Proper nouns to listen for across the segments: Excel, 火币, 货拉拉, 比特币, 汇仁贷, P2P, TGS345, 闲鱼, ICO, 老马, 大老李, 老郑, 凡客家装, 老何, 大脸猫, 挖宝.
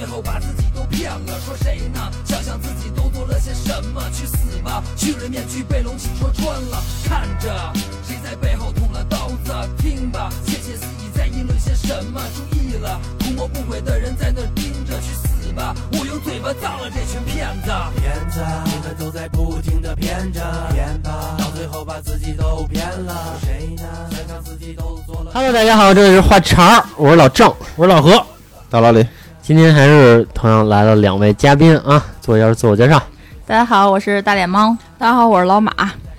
最后把自己都骗了。说谁呢？想想自己都做了些什么，去死吧！虚伪面具被龙起戳穿了，看着谁在背后捅了刀子，听吧，窃窃私语在议论些什么？注意了，图谋不轨的人在那盯着，去死吧！我用嘴巴葬了这群骗子。骗子，你们都在不停的骗着，骗吧，到最后把自己都骗了。谁呢？想想自己都做了。Hello， 大家好，这里是话茬，我是老郑，我是老何，大老李。今天还是同样来了两位嘉宾啊，做一下自我介绍。大家好，我是大脸猫。大家好，我是老马。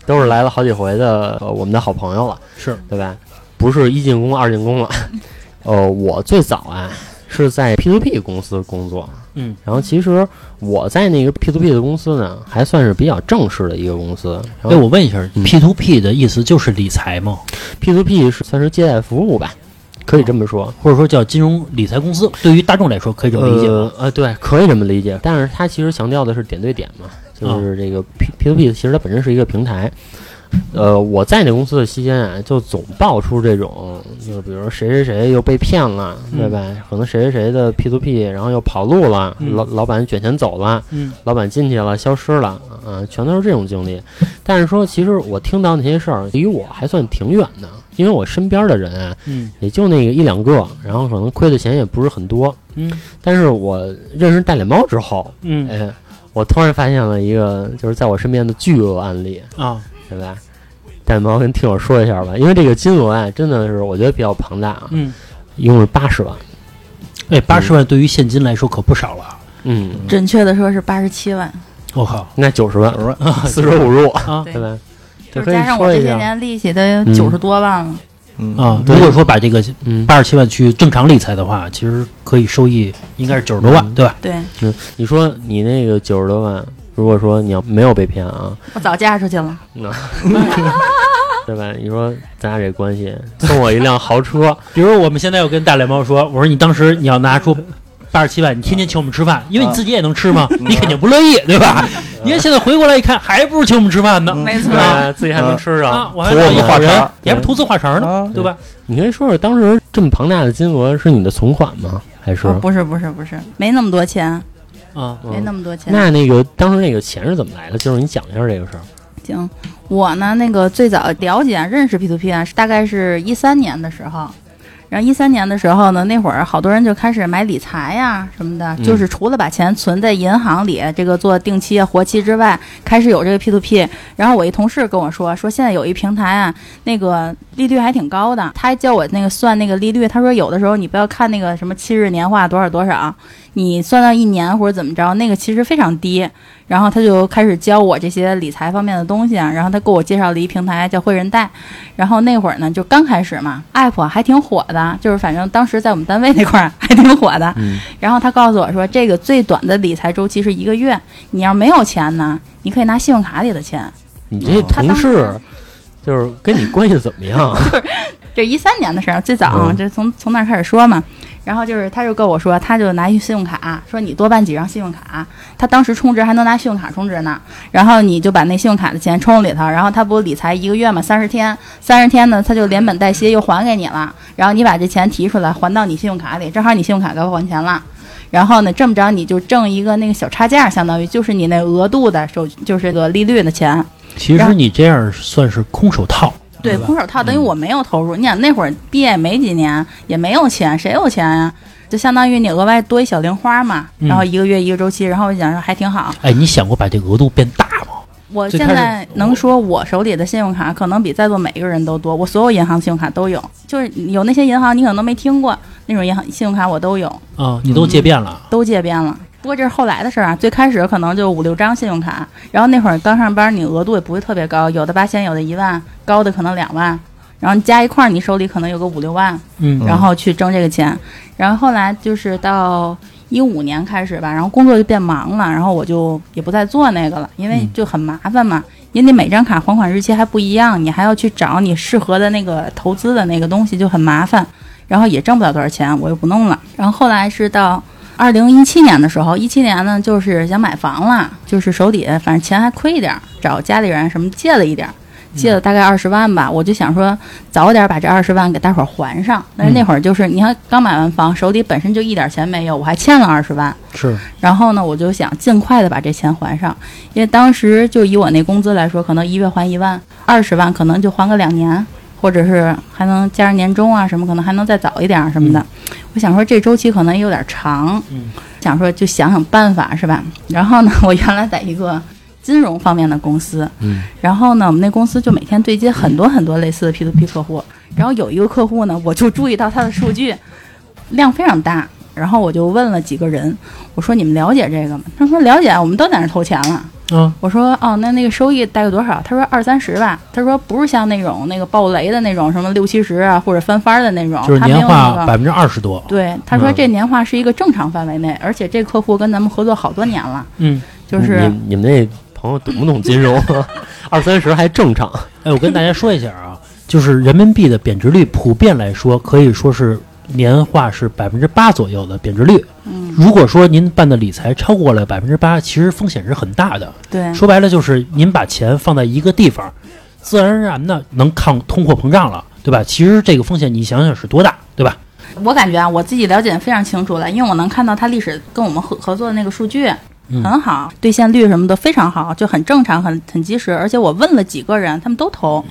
都是来了好几回的我们的好朋友了，是对吧？不是一进宫二进宫了。我最早啊是在 P2P 公司工作，嗯，然后其实我在那个 P2P 的公司呢，还算是比较正式的一个公司。哎，我问一下、P2P 的意思就是理财吗 ？P2P 是算是借贷服务吧？可以这么说，或者说叫金融理财公司，对于大众来说可以这么理解吗？对，可以这么理解。但是它其实强调的是点对点嘛，就是这个 P2P 其实它本身是一个平台。我在那公司的期间啊，就总爆出这种，就是比如说谁谁谁又被骗了，对吧？可能谁谁谁的 P2P， 然后又跑路了，老板卷钱走了，老板进去了，消失了，啊、全都是这种经历。但是说，其实我听到那些事儿，离我还算挺远的。因为我身边的人啊，也就那个一两个，然后可能亏的钱也不是很多，但是我认识大脸猫之后，我突然发现了一个就是在我身边的巨额案例啊，对吧？大脸猫跟听我说一下吧，因为这个金额啊，真的是我觉得比较庞大啊，一共是80万，哎，80万对于现金来说可不少了，准确的说是87万，我靠，那90万，四舍五入啊，对吧？就是加上我这些年利息都90多万了，如果说把这个87万去正常理财的话，其实可以收益应该是90多万，对吧？对，你说你那个90多万，如果说你要没有被骗啊，我早嫁出去了，对吧？你说咱俩这关系，送我一辆豪车，比如我们现在要跟大脸猫说，我说你当时你要拿出87万，你天天请我们吃饭，因为你自己也能吃嘛，你肯定不乐意，对吧？你看现在回过来一看，还不如请我们吃饭呢，没错，自己还能吃上，我还能画肠，也不是投资画肠呢，对吧？你可以说说当时这么庞大的金额是你的存款吗？还是、不是，没那么多钱啊，没那么多钱。那个当时那个钱是怎么来的？就是你讲一下这个事儿。行，我呢那个最早了解认识 P2P 啊，大概是2013年的时候。然后2013年的时候呢，那会儿好多人就开始买理财呀什么的，就是除了把钱存在银行里，这个做定期啊、活期之外，开始有这个 P2P。然后我一同事跟我说现在有一平台啊，那个利率还挺高的，他还叫我那个算那个利率，他说有的时候你不要看那个什么7日年化多少多少，你算到一年或者怎么着，那个其实非常低。然后他就开始教我这些理财方面的东西啊，然后他给我介绍了一平台叫汇仁贷，然后那会儿呢就刚开始嘛 ，app 还挺火的，就是反正当时在我们单位那块儿还挺火的。然后他告诉我说，这个最短的理财周期是1个月，你要没有钱呢，你可以拿信用卡里的钱。你这同事就是跟你关系怎么样？就是这2013年的事儿，最早、这从那开始说嘛。然后就是，他就跟我说，他就拿信用卡，说你多办几张信用卡，他当时充值还能拿信用卡充值呢。然后你就把那信用卡的钱充里头，然后他不理财1个月嘛，30天呢，他就连本带息又还给你了。然后你把这钱提出来还到你信用卡里，正好你信用卡该还钱了。然后呢，这么着你就挣一个那个小差价，相当于就是你那额度的就是个利率的钱。其实你这样算是空手套。对，空手套等于我没有投入。你想那会儿毕业没几年，也没有钱，谁有钱呀、就相当于你额外多一小零花嘛。然后1个月1个周期，然后我想说还挺好。哎，你想过把这额度变大吗？我现在能说我手里的信用卡可能比在座每个人都多，我所有银行信用卡都有，就是有那些银行你可能都没听过那种银行信用卡我都有。你都借遍了？都借遍了。不过这是后来的事啊，最开始可能就5-6张信用卡，然后那会儿刚上班，你额度也不会特别高，有的8000，有的1万，高的可能2万，然后加一块你手里可能有个5-6万，然后去挣这个钱。然后后来就是到2015年开始吧，然后工作就变忙了，然后我就也不再做那个了，因为就很麻烦嘛，因为你每张卡还款日期还不一样，你还要去找你适合的那个投资的那个东西，就很麻烦，然后也挣不了多少钱，我又不弄了。然后后来是到2017年的时候，2017年呢就是想买房了，就是手底下反正钱还亏一点，找家里人什么借了一点，借了大概20万吧，我就想说早点把这20万给大伙儿还上。但是那会儿就是你看刚买完房，手里本身就一点钱没有，我还欠了20万。是。然后呢，我就想尽快的把这钱还上，因为当时就以我那工资来说，可能一月还1万，20万可能就还个2年。或者是还能加上年终啊什么，可能还能再早一点啊什么的。我想说这周期可能也有点长，想说就想想办法是吧。然后呢，我原来在一个金融方面的公司，然后呢我们那公司就每天对接很多很多类似的 P2P 客户，然后有一个客户呢，我就注意到他的数据量非常大，然后我就问了几个人，我说你们了解这个吗？他说了解，我们都在那投钱了。我说哦，那个收益大概多少？他说20-30吧。他说不是像那种那个暴雷的那种什么60-70啊，或者翻番的那种，就是年化20%多。对，他说这年化是一个正常范围内，而且这客户跟咱们合作好多年了。就是你们那朋友懂不懂金融？20-30还正常。哎，我跟大家说一下啊，就是人民币的贬值率普遍来说可以说是年化是8%左右的贬值率。如果说您办的理财超过了8%，其实风险是很大的。对，说白了就是您把钱放在一个地方，自然而然的能抗通货膨胀了，对吧？其实这个风险你想想是多大，对吧？我感觉啊，我自己了解非常清楚了，因为我能看到他历史跟我们合作的那个数据。很好，兑现率什么的非常好，就很正常，很及时。而且我问了几个人，他们都投，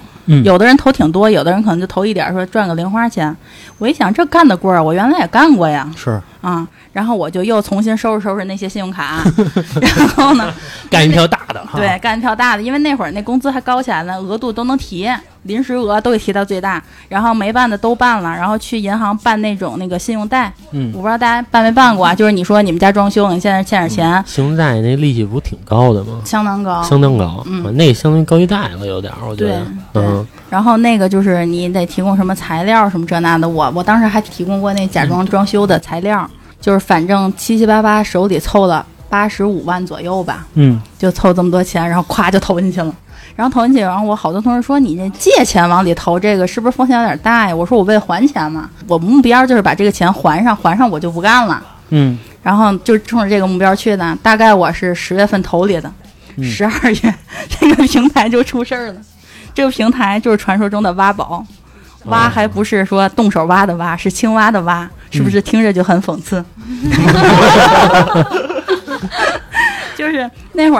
有的人投挺多，有的人可能就投一点，说赚个零花钱。我一想，这干的官儿，我原来也干过呀。是啊，然后我就又重新收拾那些信用卡，然后呢，干一票大的。对，干一票大的，因为那会儿那工资还高起来了，额度都能提，临时额都给提到最大。然后没办的都办了，然后去银行办那种那个信用贷。我不知道大家办没办过啊？就是你说你们家装修，你现在欠点钱，信用贷那利息不挺高的吗？相当高。那相当于高利贷了，有点我觉得。对。然后那个就是你得提供什么材料什么这那的，我当时还提供过那假装装修的材料，就是反正七八手里凑了85万左右吧，就凑这么多钱，然后咵就投进去了。然后我好多同事说你这借钱往里投这个是不是风险有点大呀？我说我为了还钱嘛，我目标就是把这个钱还上我就不干了。然后就冲着这个目标去的，大概我是10月份投里的，12月这个平台就出事了。这个平台就是传说中的挖宝，挖还不是说动手挖的挖，是青蛙的挖，是不是听着就很讽刺？就是那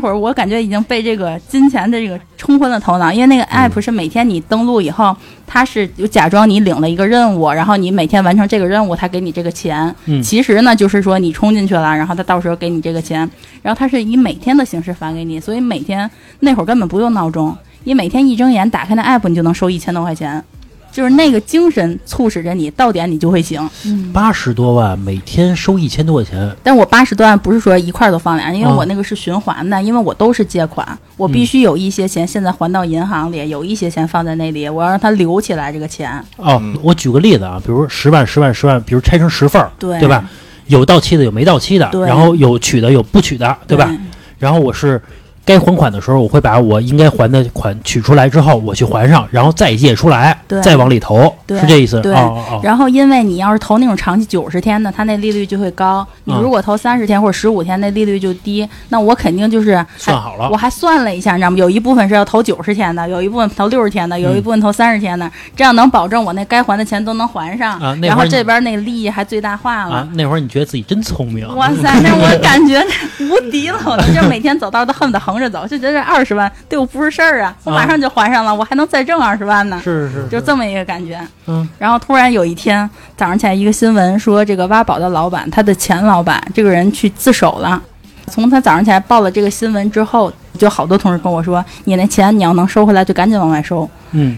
会儿我感觉已经被这个金钱的这个冲昏了头脑，因为那个 app 是每天你登录以后，它是就假装你领了一个任务，然后你每天完成这个任务，它给你这个钱。其实呢就是说你冲进去了，然后它到时候给你这个钱，然后它是以每天的形式返给你，所以每天那会儿根本不用闹钟，你每天一睁眼打开那 app 你就能收1000多块钱。就是那个精神促使着你到点你就会行。80多万每天收1000多块钱，但我80多万不是说一块都放俩，因为我那个是循环的，因为我都是借款，我必须有一些钱现在还到银行里，有一些钱放在那里，我要让它留起来这个钱。我举个例子啊，比如10万10万10万，比如拆成10份，对吧？有到期的有没到期的，然后有取的有不取的，对吧？然后我是该还款的时候，我会把我应该还的款取出来之后，我去还上，然后再借出来，再往里投，是这意思。对。然后，因为你要是投那种长期90天的，它那利率就会高；你如果投30天或者15天，那利率就低。那我肯定就是算好了，我还算了一下，你知道吗？有一部分是要投90天的，有一部分投60天的，有一部分投30天的，这样能保证我那该还的钱都能还上。然后这边那个利益还最大化了。那会儿你觉得自己真聪明。哇塞，那我感觉无敌了，我就每天走道都恨不得横着走，就觉得这20万对我不是事儿啊，我马上就还上了，我还能再挣20万呢。是，就这么一个感觉。然后突然有一天早上起来，一个新闻说这个挖宝的老板，他的前老板这个人去自首了。从他早上起来报了这个新闻之后，就好多同事跟我说，你那钱你要能收回来就赶紧往外收。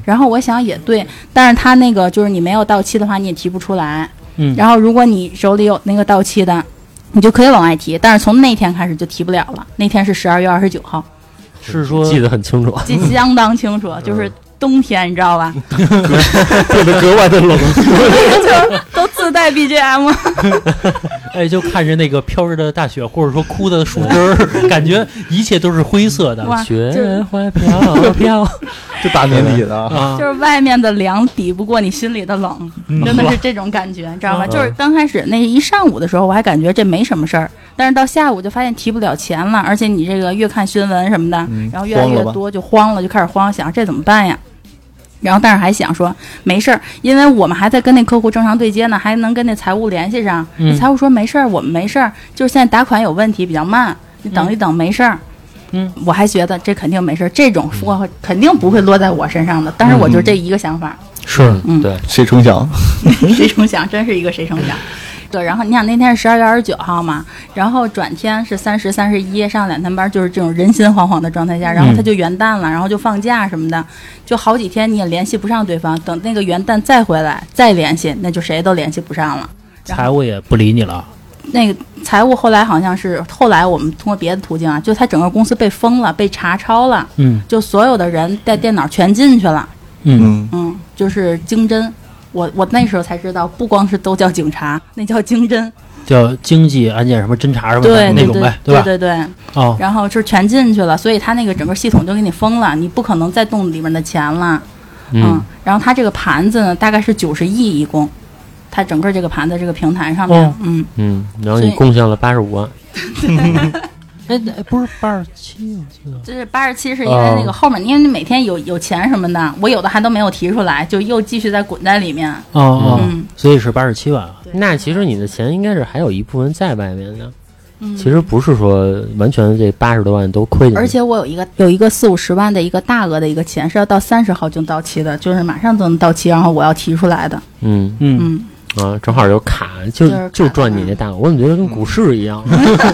然后我想也对，但是他那个就是你没有到期的话你也提不出来。然后如果你手里有那个到期的，你就可以往外提，但是从那天开始就提不了了。那天是12月29号，是说记得很清楚，记相当清楚，就是冬天，你知道吧？特别格外的冷，就都自自带 BGM。哎，就看着那个飘着的大雪，或者说哭的树枝儿，感觉一切都是灰色的。雪花飘飘，这大年底的啊，就是外面的凉抵不过你心里的冷，真的是这种感觉，知道吗？就是刚开始那一上午的时候，我还感觉这没什么事儿，但是到下午就发现提不了钱了，而且你这个越看新闻什么的，然后越来越多就慌了，就开始慌，想这怎么办呀？然后但是还想说没事儿，因为我们还在跟那客户正常对接呢，还能跟那财务联系上。财务说没事儿，我们没事儿，就是现在打款有问题比较慢，你等一等没事儿。我还觉得这肯定没事儿，这种说肯定不会落在我身上的，但是我就这一个想法。是，对，谁成想？谁成想，真是一个谁成想。对，然后你想那天是12月29号嘛，然后转天是30、31，上两天班，就是这种人心惶惶的状态下，然后他就元旦了，然后就放假什么的，就好几天你也联系不上对方，等那个元旦再回来再联系，那就谁都联系不上了。财务也不理你了。那个财务后来好像是后来我们通过别的途径啊，就他整个公司被封了，被查抄了，就所有的人带电脑全进去了，就是经侦。我那时候才知道，不光是都叫警察，那叫经侦，叫经济案件什么侦查什么的那种呗，对吧？对对对。哦。然后是全进去了，所以他那个整个系统就给你封了，你不可能再动里面的钱了。然后他这个盘子呢，大概是90亿一共，他整个这个盘子这个平台上面，然后你贡献了85万。哎，不是87吗？就是87是因为那个后面，因为你每天有钱什么的，我有的还都没有提出来，就又继续在滚在里面。所以是87万。那其实你的钱应该是还有一部分在外面的，其实不是说完全这80多万都亏进去。而且我有一个40、50万的一个大额的一个钱是要到30号就到期的，就是马上都能到期，然后我要提出来的。正好有卡，就赚你那大，我怎么觉得跟股市一样？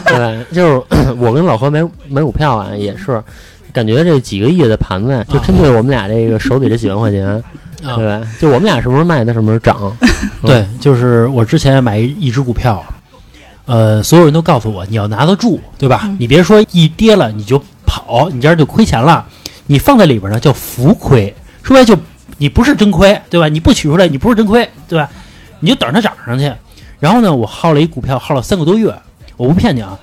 对，就是我跟老何买股票啊，也是感觉这几个亿的盘子，就针对我们俩这个手里这几万块钱，对，就我们俩什么时候卖，它什么时候涨。对，就是我之前买一只股票，所有人都告诉我你要拿得住，对吧？你别说一跌了你就跑，你这样就亏钱了。你放在里边呢叫浮亏，说白了就你不是真亏，对吧？你不取出来，你不是真亏，对吧？你就等着它涨上去。然后呢，我耗了一股票，耗了3个多月，我不骗你啊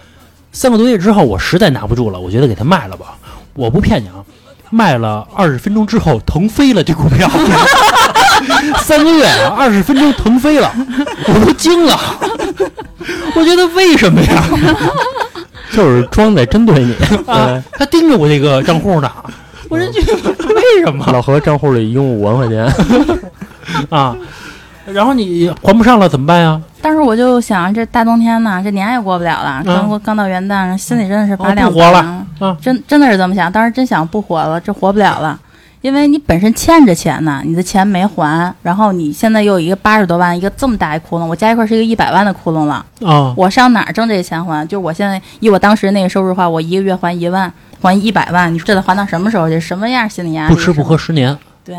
，3个多月之后我实在拿不住了，我觉得给它卖了吧，我不骗你啊，卖了20分钟之后腾飞了这股票。3个月啊，20分钟腾飞了，我都惊了，我觉得为什么呀？就是装在针对你啊，他盯着我这个账户呢，我真觉得为什么？老何账户里一共5万块钱啊。然后你还不上了怎么办呀？当时我就想，这大冬天呢，这年也过不了了，刚到元旦，心里真的是拔凉。不活了，真的是这么想。当时真想不活了，这活不了了，因为你本身欠着钱呢，你的钱没还，然后你现在又有一个80多万，一个这么大一窟窿，我加一块是一个100万的窟窿了。我上哪儿挣这些钱还？就我现在以我当时那个收入的话，我一个月还1万，还100万，你说这得还到什么时候？这什么样心理压力？不吃不喝10年。对。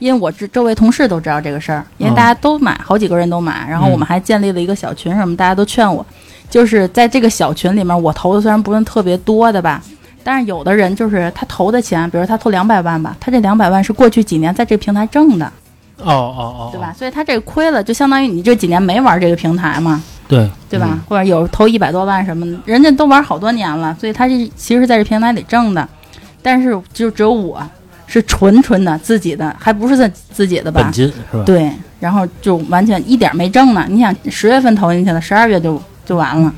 因为我周围同事都知道这个事儿，因为大家都买，好几个人都买，然后我们还建立了一个小群什么，大家都劝我，就是在这个小群里面，我投的虽然不是特别多的吧，但是有的人就是他投的钱，比如他投200万吧，他这200万是过去几年在这个平台挣的，对吧？所以他这个亏了，就相当于你这几年没玩这个平台嘛，对吧？或者有投100多万什么的，人家都玩好多年了，所以他这其实是在这平台里挣的，但是就只有我。是纯的自己的，还不是自己的吧？本金是吧？对，然后就完全一点没挣呢。你想10月份投进去了，12月就完了。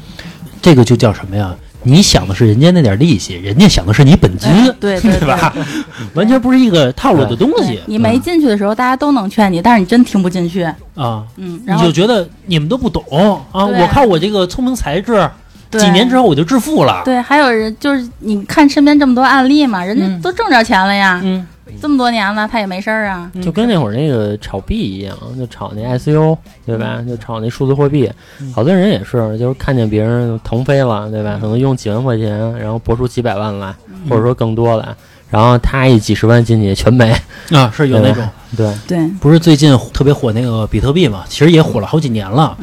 这个就叫什么呀？你想的是人家那点利息，人家想的是你本金，对吧？完全不是一个套路的东西。你没进去的时候，大家都能劝你，但是你真听不进去啊。然后你就觉得你们都不懂啊！我靠，我这个聪明才智。几年之后我就致富了。对，还有人就是你看身边这么多案例嘛，人家都挣着钱了呀，这么多年了他也没事儿啊。就跟那会儿那个炒币一样，就炒那 ICO， 对吧？就炒那数字货币，好多人也是，就是看见别人腾飞了，对吧？可能用几万块钱，然后博出几百万来，或者说更多来，然后他一几十万进去全没啊，是有那种对，不是最近特别火那个比特币嘛？其实也火了好几年了。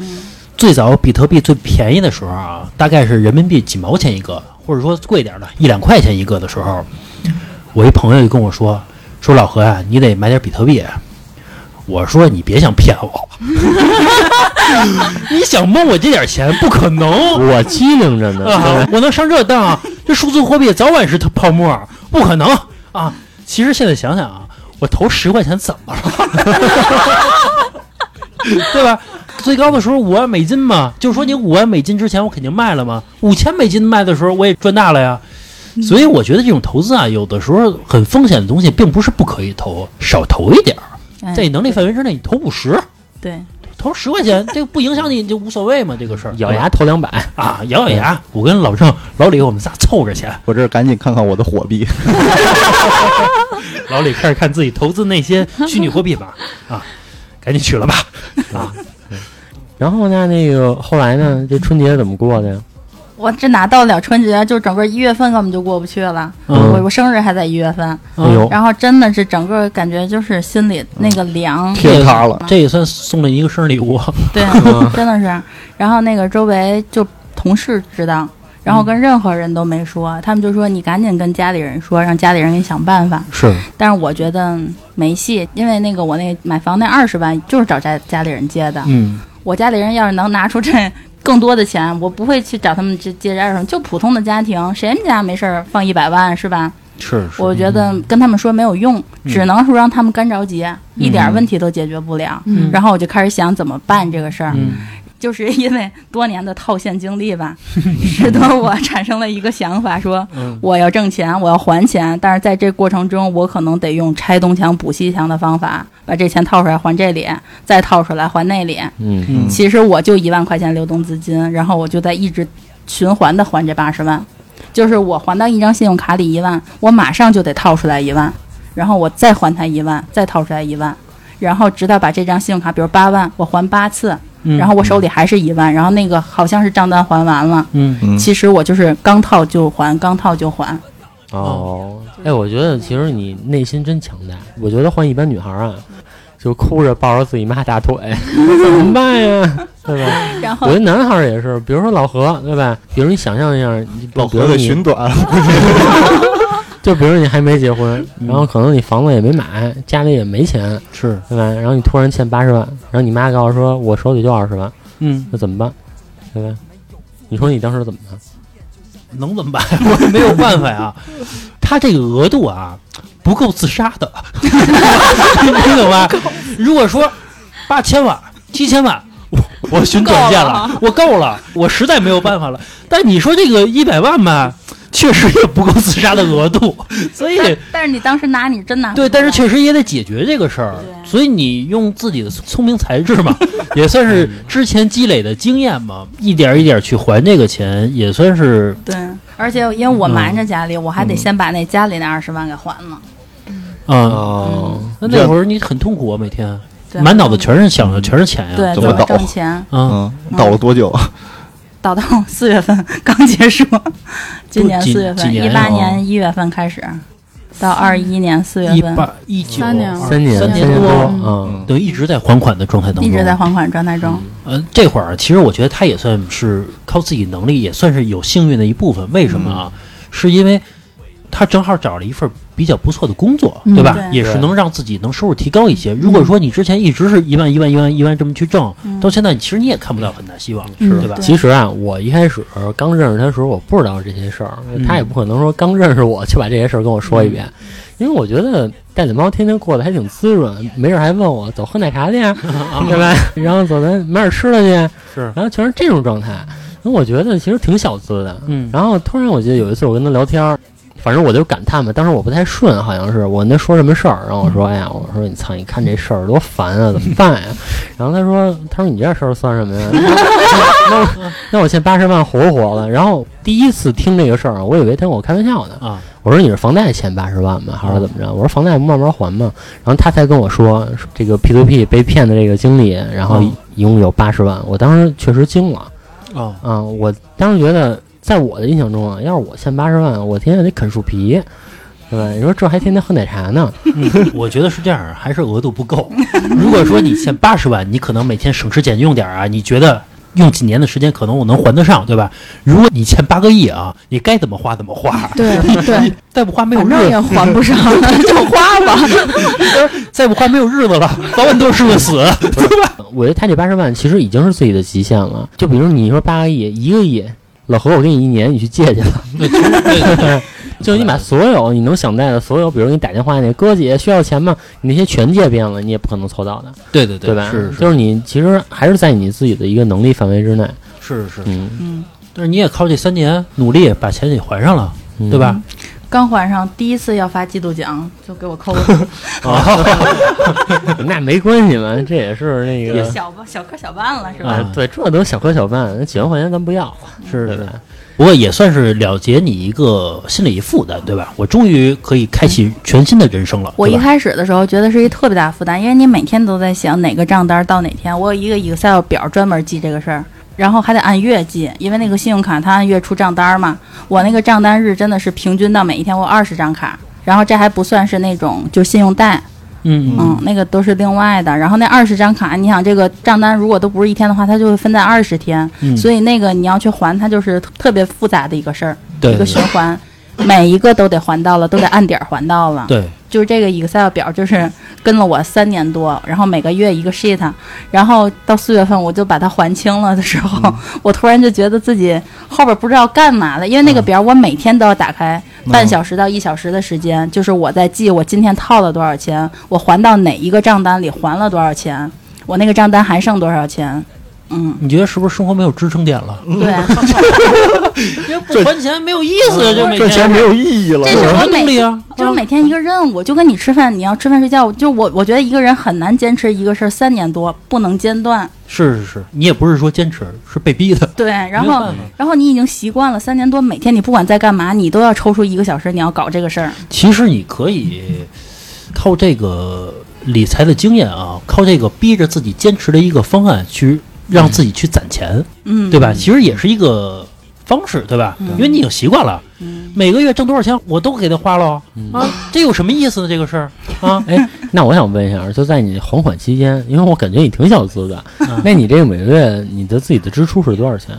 最早比特币最便宜的时候啊，大概是人民币几毛钱一个，或者说贵点的1、2块钱一个的时候，我一朋友就跟我说老何啊，你得买点比特币。我说你别想骗我，你想蒙我这点钱不可能，我机灵着呢、啊、我能上这当、啊、这数字货币早晚是泡沫，不可能啊！其实现在想想啊，我投10块钱怎么了？对吧？最高的时候5万美金嘛，就是说你5万美金之前我肯定卖了嘛，5000美金卖的时候我也赚大了呀。所以我觉得这种投资啊，有的时候很风险的东西并不是不可以投，少投一点，在你能力范围之内，你投50，对，投10块钱，这个不影响你，就无所谓嘛，这个事儿。咬牙投200啊，咬牙。我跟老郑、老李，我们仨凑着钱。我这赶紧看看我的火币。老李开始看自己投资那些虚拟货币吧，啊，赶紧取了吧，啊。然后呢，那个后来呢，这春节怎么过的呀？我这哪到了春节，就整个1月份根本就过不去了。我生日还在1月份、嗯，然后真的是整个感觉就是心里那个凉贴塌了。这也算送了一个生日礼物。对、嗯，真的是。然后那个周围就同事知道，然后跟任何人都没说，他们就说你赶紧跟家里人说，让家里人给你想办法。是。但是我觉得没戏，因为那个我那买房那20万就是找家里人借的。嗯。我家里人要是能拿出这更多的钱，我不会去找他们借20万，就普通的家庭，谁们家没事放100万是吧？是，我觉得跟他们说没有用，只能说让他们干着急、嗯，一点问题都解决不了。嗯、然后我就开始想怎么办这个事儿、嗯，就是因为多年的套现经历吧，使得我产生了一个想法，说我要挣钱，我要还钱，但是在这过程中，我可能得用拆东墙补西墙的方法，把这钱套出来还这里，再套出来还那里。嗯，其实我就1万块钱流动资金，然后我就在一直循环的还这80万，就是我还到一张信用卡里1万，我马上就得套出来1万，然后我再还他1万，再套出来1万，然后直到把这张信用卡，比如8万，我还8次。然后我手里还是1万，然后那个好像是账单还完了，嗯，其实我就是刚套就还，刚套就还。哦，哎，我觉得其实你内心真强大。我觉得换一般女孩啊，就哭着抱着自己妈大腿，怎么办呀？对吧？然后我觉得男孩也是，比如说老何，对吧？比如你想象一下，老何的寻短，就比如你还没结婚，然后可能你房子也没买，家里也没钱，是对吧？然后你突然欠80万，然后你妈告诉说我手里就20万，嗯，那怎么办？对吧？你说你当时怎么办？能怎么办？我没有办法呀、啊。他这个额度啊不够自杀的，你懂吧？如果说8000万、7000万。我寻短见了，我够了，我实在没有办法了。但你说这个100万吧，确实也不够自杀的额度，所以但是你当时拿你真拿对，但是确实也得解决这个事儿，所以你用自己的聪明才智嘛，也算是之前积累的经验嘛，一点一点去还这个钱，也算是对。而且因为我瞒着家里，我还得先把那家里那20万给还了。哦、那会儿你很痛苦啊，每天。满脑子全是想着全是钱呀、啊，怎么倒挣钱啊、倒了多久啊？倒到4月份刚结束，今年4月份，18年1月份开始，到21年4月份，3年多，嗯，都一直在还款的状态当中，这会儿其实我觉得他也算是靠自己能力，也算是有幸运的一部分。为什么啊？是因为他正好找了一份比较不错的工作，对吧？对，也是能让自己能收入提高一些。如果说你之前一直是1万这么去挣，到现在其实你也看不到很大希望，是对吧？其实啊，我一开始刚认识他的时候，我不知道这些事儿，他也不可能说刚认识我就把这些事儿跟我说一遍，因为我觉得袋子猫天天过得还挺滋润，没事还问我走喝奶茶去，对吧？然后走咱买点吃的去，是，然后全是这种状态。那我觉得其实挺小资的，然后突然我记得有一次我跟他聊天。反正我就感叹吧，当时我不太顺，好像是我跟他说什么事儿，然后我说，哎呀，我说你操，你看这事儿多烦啊，怎么办呀？然后他说你这事儿算什么呀？那我欠80万活了。然后第一次听这个事儿，我以为他跟我开玩笑呢啊。我说你是房贷欠80万吗？还是怎么着？我说房贷慢慢还嘛。然后他才跟我说这个 P2P 被骗的这个经历，然后一共有80万。我当时确实惊了啊啊！我当时觉得。在我的印象中啊，要是我欠80万，我天天得啃树皮，对吧？你说这还天天喝奶茶呢？我觉得是这样，还是额度不够。如果说你欠80万，你可能每天省吃俭用点啊，你觉得用几年的时间可能我能还得上，对吧？如果你欠8个亿啊，你该怎么花怎么花，对，再不花没有日子也还不上了就花吧再不花没有日子了，早晚都是个死对吧？我觉得他这80万其实已经是自己的极限了，就比如你说8个亿1个亿，老何我给你1年你去借去了对就是你把所有你能想贷的所有，比如你打电话那哥姐需要钱吗？你那些全借遍了，你也不可能凑到的。对对对，对吧？是，就是你其实还是在你自己的一个能力范围之内。是，嗯，但是你也靠这3年努力把钱给还上了，对吧？刚还上，第一次要发季度奖就给我扣了。那没关系嘛，这也是那个小磕小绊了，是吧？啊、对，这都小磕小绊，那几万块钱咱不要了，是的。不过也算是了结你一个心理负担，对吧？我终于可以开启全新的人生了。我一开始的时候觉得是一特别大负担，因为你每天都在想哪个账单到哪天。我有一个 Excel 表专门记这个事儿，然后还得按月记，因为那个信用卡它按月出账单嘛。我那个账单日真的是平均到每一天我20张卡，然后这还不算是那种就信用贷。嗯，那个都是另外的。然后那20张卡，你想这个账单如果都不是一天的话，它就会分在20天、所以那个你要去还它就是特别复杂的一个事儿，一个循环，每一个都得还到了，都得按点还到了。对，就是这个 Excel 表就是跟了我3年多，然后每个月一个 sheet， 然后到4月份我就把它还清了的时候，我突然就觉得自己后边不知道干嘛了，因为那个表我每天都要打开。半小时到1小时的时间，就是我在记我今天套了多少钱，我还到哪一个账单里还了多少钱，我那个账单还剩多少钱。你觉得是不是生活没有支撑点了？对，因为不还钱没有意思，就这钱没有意义了。这是我每天一个任务，就跟你吃饭，你要吃饭睡觉，就我觉得一个人很难坚持一个事儿3年多不能间断。是，你也不是说坚持，是被逼的。对，然后你已经习惯了3年多，每天你不管在干嘛，你都要抽出1个小时，你要搞这个事儿。其实你可以靠这个理财的经验啊，靠这个逼着自己坚持的一个方案去。让自己去攒钱，对吧？其实也是一个方式，对吧？因为你已经习惯了，每个月挣多少钱我都给他花了，这有什么意思呢？这个事儿啊，那我想问一下，就在你还款期间，因为我感觉你挺小资的，那你这个每个月你的自己的支出是多少钱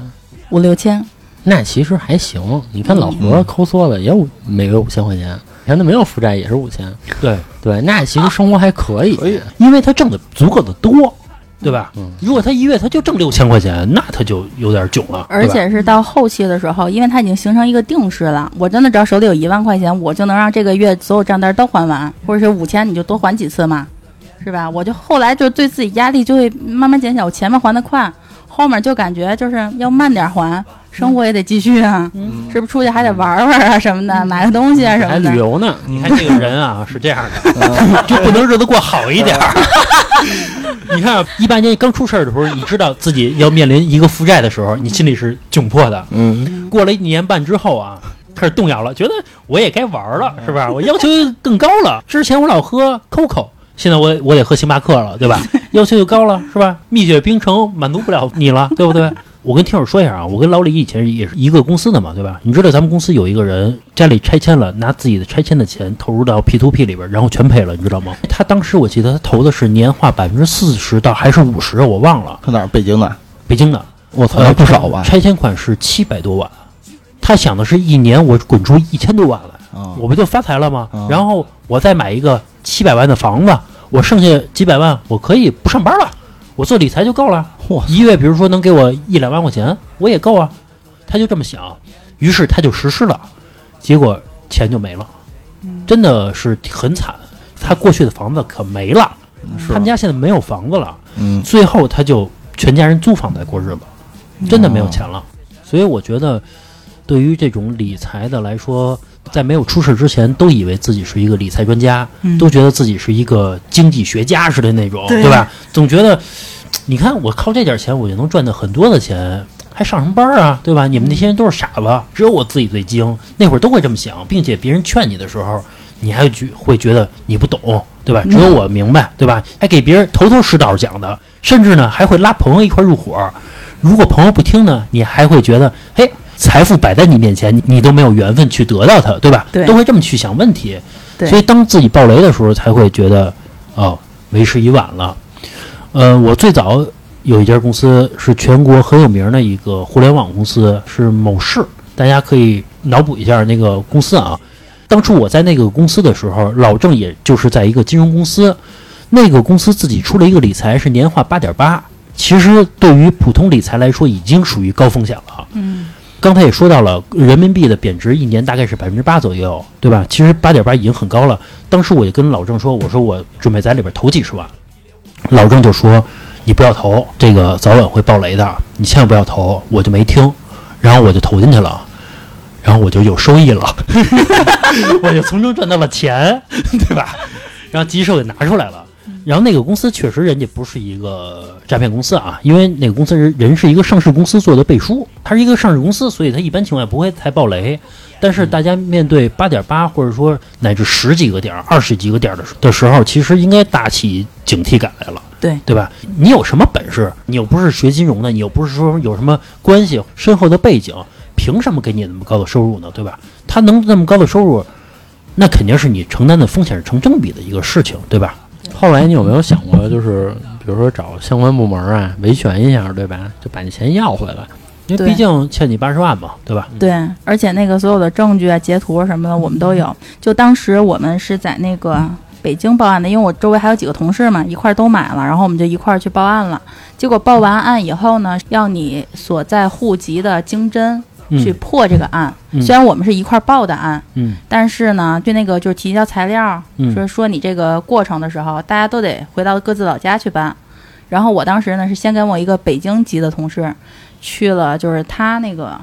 ？5、6千，那其实还行。你看老何抠缩了，也有每个月5000块钱。你看他没有负债也是5000，对，那其实生活还可以，因为他挣的足够的多。对吧？如果他一月他就挣6000块钱，那他就有点囧了。而且是到后期的时候，因为他已经形成一个定式了。我真的只要手里有1万块钱，我就能让这个月所有账单都还完，或者是5000你就多还几次嘛，是吧？我就后来就对自己压力就会慢慢减小，我前面还得快，后面就感觉就是要慢点还，生活也得继续啊，是不是？出去还得玩玩啊什么的，买个东西啊什么的，还旅游呢。你看这个人啊，是这样的，就不能日子过好一点。你看18年刚出事儿的时候，你知道自己要面临一个负债的时候，你心里是窘迫的。过了1年半之后啊，开始动摇了，觉得我也该玩了，是吧？我要求更高了。之前我老喝 Coco， 现在我得喝星巴克了，对吧？要求就高了，是吧？蜜雪冰城满足不了你了，对不对？我跟听友说一下啊，我跟老李以前也是一个公司的嘛，对吧？你知道咱们公司有一个人家里拆迁了，拿自己的拆迁的钱投入到 P2P 里边，然后全赔了，你知道吗？他当时我记得他投的是年化40%到还是50%，我忘了。他哪儿？北京的，我操，不少吧？拆迁款是700多万，他想的是1年我滚出1000多万来，我不就发财了吗？然后我再买一个700万的房子，我剩下几百万我可以不上班了。我做理财就够了，一月比如说能给我1、2万块钱，我也够啊。他就这么想，于是他就实施了，结果钱就没了，真的是很惨。他过去的房子可没了，他们家现在没有房子了，最后他就全家人租房在过日子，真的没有钱了。所以我觉得，对于这种理财的来说，在没有出事之前都以为自己是一个理财专家，都觉得自己是一个经济学家似的那种，对吧？总觉得你看我靠这点钱我就能赚到很多的钱，还上什么班啊，对吧？你们那些人都是傻子，只有我自己最精。那会儿都会这么想，并且别人劝你的时候你还会觉得你不懂，对吧？只有我明白，对吧？还给别人头头是道讲的，甚至呢还会拉朋友一块入伙。如果朋友不听呢，你还会觉得嘿，财富摆在你面前，你都没有缘分去得到它，对吧？对，都会这么去想问题。所以当自己爆雷的时候，才会觉得哦，为时已晚了。我最早有一家公司是全国很有名的一个互联网公司，是某市，大家可以脑补一下那个公司啊。当初我在那个公司的时候，老郑也就是在一个金融公司，那个公司自己出了一个理财是年化 8.8， 其实对于普通理财来说已经属于高风险了。嗯，刚才也说到了，人民币的贬值一年大概是 8% 左右，对吧？其实 8.8 已经很高了。当时我也跟老郑说，我说我准备在里边投几十万，老郑就说你不要投，这个早晚会爆雷的，你千万不要投。我就没听，然后我就投进去了，然后我就有收益了我就从中赚到了钱，对吧？然后及时我就拿出来了。然后那个公司确实人家不是一个诈骗公司啊，因为那个公司人是一个上市公司做的背书，它是一个上市公司，所以它一般情况下不会太爆雷。但是大家面对 8.8 或者说乃至十几个点、20几个点的时候，其实应该打起警惕感来了，对吧？你有什么本事？你又不是学金融的，你又不是说有什么关系深厚的背景，凭什么给你那么高的收入呢？对吧？他能那么高的收入，那肯定是你承担的风险是成正比的一个事情，对吧？后来你有没有想过，就是比如说找相关部门啊维权一下，对吧？就把你钱要回来，因为毕竟欠你80万嘛，对吧？对，而且那个所有的证据啊、截图什么的，我们都有。就当时我们是在那个北京报案的，因为我周围还有几个同事嘛，一块都买了，然后我们就一块去报案了。结果报完案以后呢，要你所在户籍的经侦去破这个案。虽然我们是一块报的案，但是呢，对那个就是提交材料，说你这个过程的时候，大家都得回到各自老家去办。然后我当时呢是先跟我一个北京籍的同事去了，就是他那个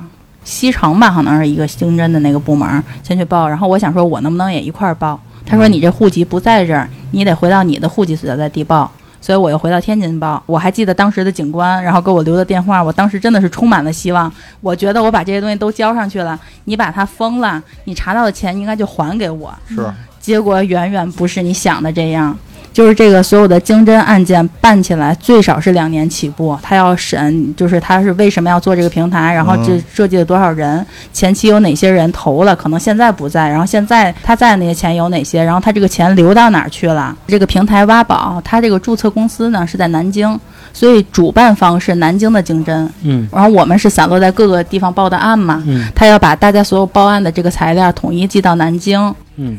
西城吧，可能是一个经侦的那个部门先去报。然后我想说，我能不能也一块报？他说你这户籍不在这儿，你得回到你的户籍所在地报。所以我又回到天津报，我还记得当时的警官，然后给我留的电话，我当时真的是充满了希望。我觉得我把这些东西都交上去了，你把它封了，你查到的钱应该就还给我。是，结果远远不是你想的这样。就是这个所有的经侦案件办起来最少是2年起步，他要审，就是他是为什么要做这个平台，然后这设计了多少人，前期有哪些人投了，可能现在不在，然后现在他在那些钱有哪些，然后他这个钱流到哪儿去了。这个平台挖宝，他这个注册公司呢是在南京，所以主办方是南京的经侦，然后我们是散落在各个地方报的案嘛，他要把大家所有报案的这个材料统一寄到南京。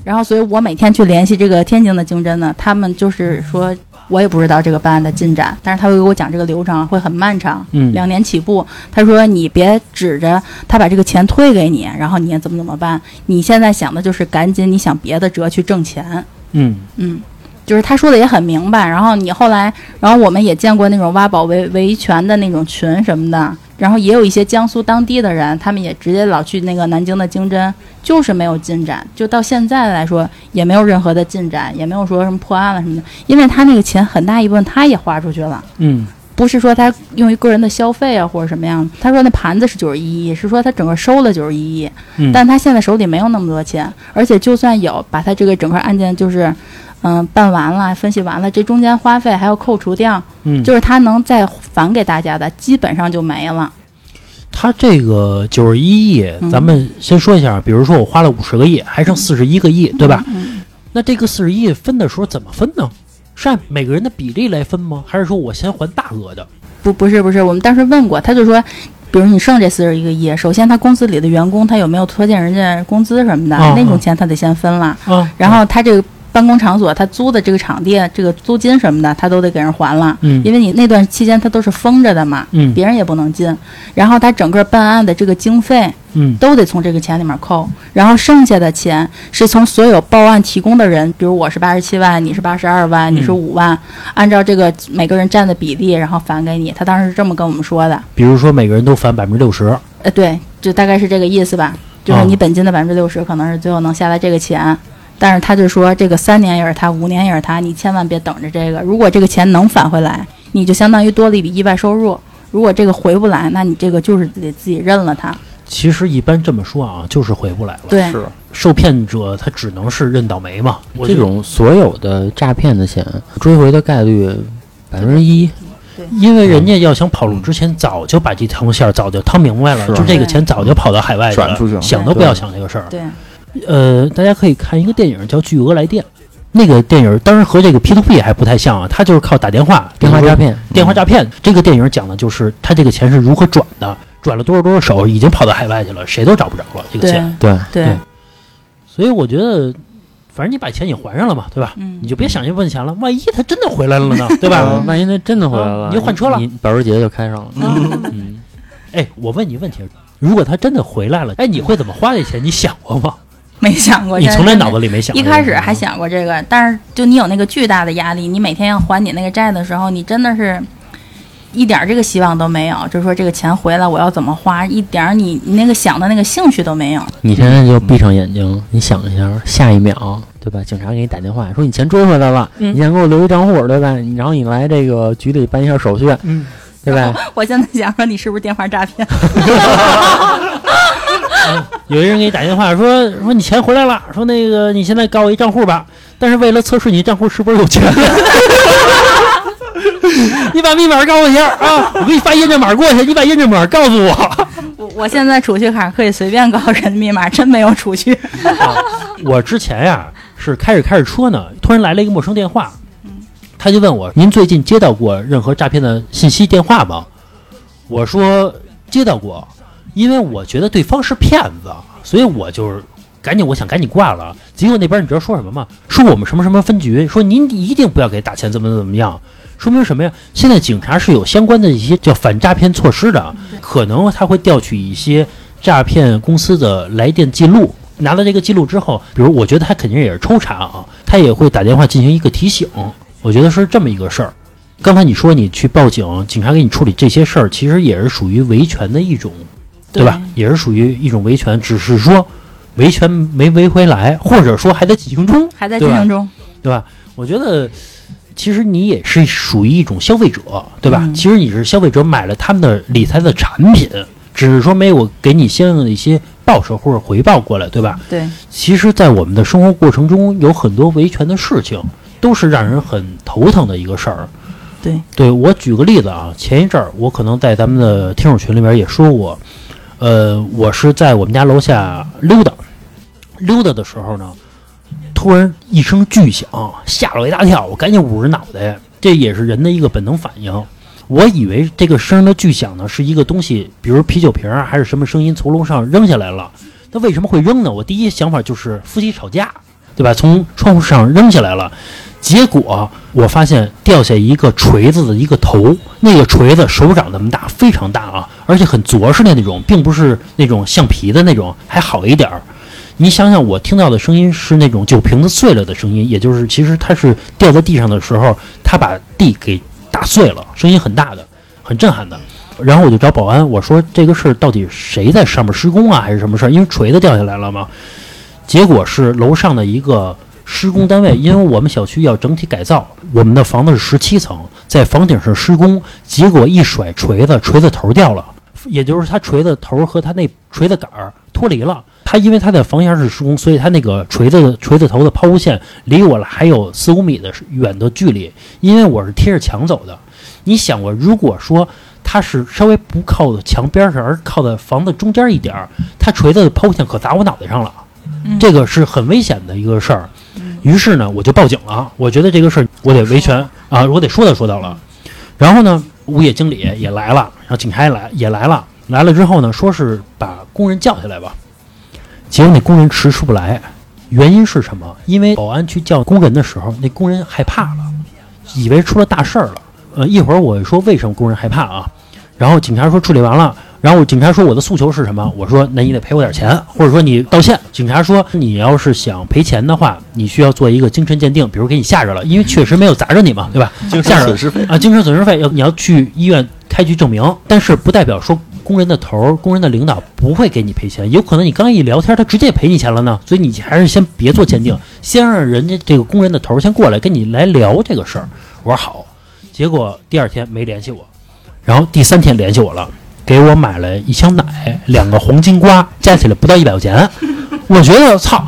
然后所以我每天去联系这个天津的经侦呢，他们就是说我也不知道这个办案的进展，但是他会给我讲这个流程会很漫长，2年起步。他说你别指着他把这个钱退给你，然后你也怎么办，你现在想的就是赶紧你想别的辙去挣钱。就是他说的也很明白。然后你后来，然后我们也见过那种挖宝维权的那种群什么的，然后也有一些江苏当地的人，他们也直接老去那个南京的经侦，就是没有进展，就到现在来说也没有任何的进展，也没有说什么破案了什么的，因为他那个钱很大一部分他也花出去了。不是说他用于个人的消费啊或者什么样，他说那盘子是91亿，是说他整个收了91亿，但他现在手里没有那么多钱，而且就算有，把他这个整个案件就是办完了分析完了，这中间花费还要扣除掉，就是他能再返给大家的基本上就没了。他这个91亿，咱们先说一下，比如说我花了50个亿，还剩41个亿，对吧？那这个40亿分的时候怎么分呢？是按每个人的比例来分吗？还是说我先还大额的？不是，我们当时问过，他就说比如你剩这41个亿，首先他公司里的员工他有没有拖欠人家工资什么的，那种钱他得先分了，然后他这个办公场所他租的这个场地这个租金什么的他都得给人还了，因为你那段期间他都是封着的嘛，别人也不能进。然后他整个办案的这个经费都得从这个钱里面扣，然后剩下的钱是从所有报案提供的人，比如我是87万，你是82万，你是5万，按照这个每个人占的比例然后返给你。他当时是这么跟我们说的，比如说每个人都返60%，对，就大概是这个意思吧，就是你本金的60%可能是最后能下来这个钱。但是他就说这个3年也是他，5年也是他，你千万别等着这个，如果这个钱能返回来，你就相当于多了一笔意外收入，如果这个回不来，那你这个就是得自己认了它。其实一般这么说啊，就是回不来了。对，是受骗者他只能是认倒霉嘛。这种所有的诈骗的钱追回的概率1%，因为人家要想跑路之前早就把这条线早就趟明白了，就这个钱早就跑到海外去了，转出去想都不要想这个事儿。对。大家可以看一个电影叫《巨额来电》，那个电影当然和这个 P2P 还不太像啊，它就是靠打电话诈骗、电话诈骗。这个电影讲的就是他这个钱是如何转的，转了多少手，已经跑到海外去了，谁都找不着了这个钱。对，所以我觉得。反正你把钱也还上了嘛，对吧？你就别想去问钱了，万一他真的回来了呢，对吧？万一他真的回来了，你就换车了，你保时捷就开上了。哎，我问你问题，如果他真的回来了，哎，你会怎么花这钱？你想过吗？没想过，你从来脑子里没想过。一开始还想过这个，但是就你有那个巨大的压力，你每天要还你那个债的时候，你真的是一点这个希望都没有，就是说这个钱回来我要怎么花，一点你那个想的那个兴趣都没有。你现在就闭上眼睛，你想一下，下一秒，对吧？警察给你打电话说你钱追回来了，你先给我留一账户，对吧？然后你来这个局里办一下手续，对吧？我现在想说你是不是电话诈骗？有一人给你打电话说你钱回来了，说那个你现在告我一账户吧，但是为了测试你账户是不是有钱。你把密码告诉我一下啊！我给你发验证码过去，你把验证码告诉我。我现在储蓄卡可以随便告人密码，真没有储蓄。我之前呀是开着车呢，突然来了一个陌生电话，他就问我：“您最近接到过任何诈骗的信息电话吗？”我说：“接到过，因为我觉得对方是骗子，所以我就是。”我想赶紧挂了，结果那边你知道说什么吗？说我们什么什么分局，说您一定不要给打钱，怎么样？说明什么呀？现在警察是有相关的一些叫反诈骗措施的，可能他会调取一些诈骗公司的来电记录，拿到这个记录之后，比如我觉得他肯定也是抽查啊，他也会打电话进行一个提醒，我觉得是这么一个事儿。刚才你说你去报警，警察给你处理这些事儿，其实也是属于维权的一种，对吧？也是属于一种维权，只是说。维权没维回来，或者说还在进行中，对吧？我觉得其实你也是属于一种消费者，对吧？其实你是消费者，买了他们的理财的产品，只是说没有给你相应的一些报酬或者回报过来，对吧？对。其实，在我们的生活过程中，有很多维权的事情，都是让人很头疼的一个事儿。对，我举个例子啊，前一阵儿我可能在咱们的听友群里边也说过，我是在我们家楼下溜达的时候呢，突然一声巨响，吓了我一大跳，我赶紧捂着脑袋，这也是人的一个本能反应。我以为这个声的巨响呢是一个东西，比如啤酒瓶啊还是什么声音从楼上扔下来了。那为什么会扔呢？我第一想法就是夫妻吵架，对吧？从窗户上扔下来了。结果我发现掉下一个锤子的一个头，那个锤子手掌那么大，非常大啊，而且很着实的那种，并不是那种橡皮的那种，还好一点儿。你想想，我听到的声音是那种酒瓶子碎了的声音，也就是其实它是掉在地上的时候，它把地给打碎了，声音很大的，很震撼的。然后我就找保安，我说这个事到底谁在上面施工啊，还是什么事儿？因为锤子掉下来了嘛。结果是楼上的一个施工单位，因为我们小区要整体改造，我们的房子是17层，在房顶上施工，结果一甩锤子头掉了，也就是它锤子头和它那锤子杆脱离了。他因为他在房檐上施工，所以他那个锤子头的抛物线离我了还有4-5米的远的距离，因为我是贴着墙走的。你想过，如果说他是稍微不靠墙边上，而靠在房子中间一点，他锤子的抛物线可砸我脑袋上了，这个是很危险的一个事儿。于是呢，我就报警了。我觉得这个事儿我得维权啊，我得说到了。然后呢，物业经理也来了，然后警察也来了。来了之后呢，说是把工人叫起来吧。结果那工人迟出不来，原因是什么？因为保安去叫工人的时候，那工人害怕了，以为出了大事儿了。一会儿我说为什么工人害怕啊？然后警察说处理完了，然后警察说我的诉求是什么？我说那你得赔我点钱，或者说你道歉。警察说你要是想赔钱的话，你需要做一个精神鉴定，比如给你吓着了，因为确实没有砸着你嘛，对吧？精神损失费你要去医院开具证明，但是不代表说。工人的头，工人的领导不会给你赔钱，有可能你刚一聊天，他直接赔你钱了呢。所以你还是先别做鉴定，先让人家这个工人的头先过来跟你来聊这个事儿。我说好，结果第2天没联系我，然后第3天联系我了，给我买了一箱奶，2个黄金瓜，加起来不到100块钱。我觉得操，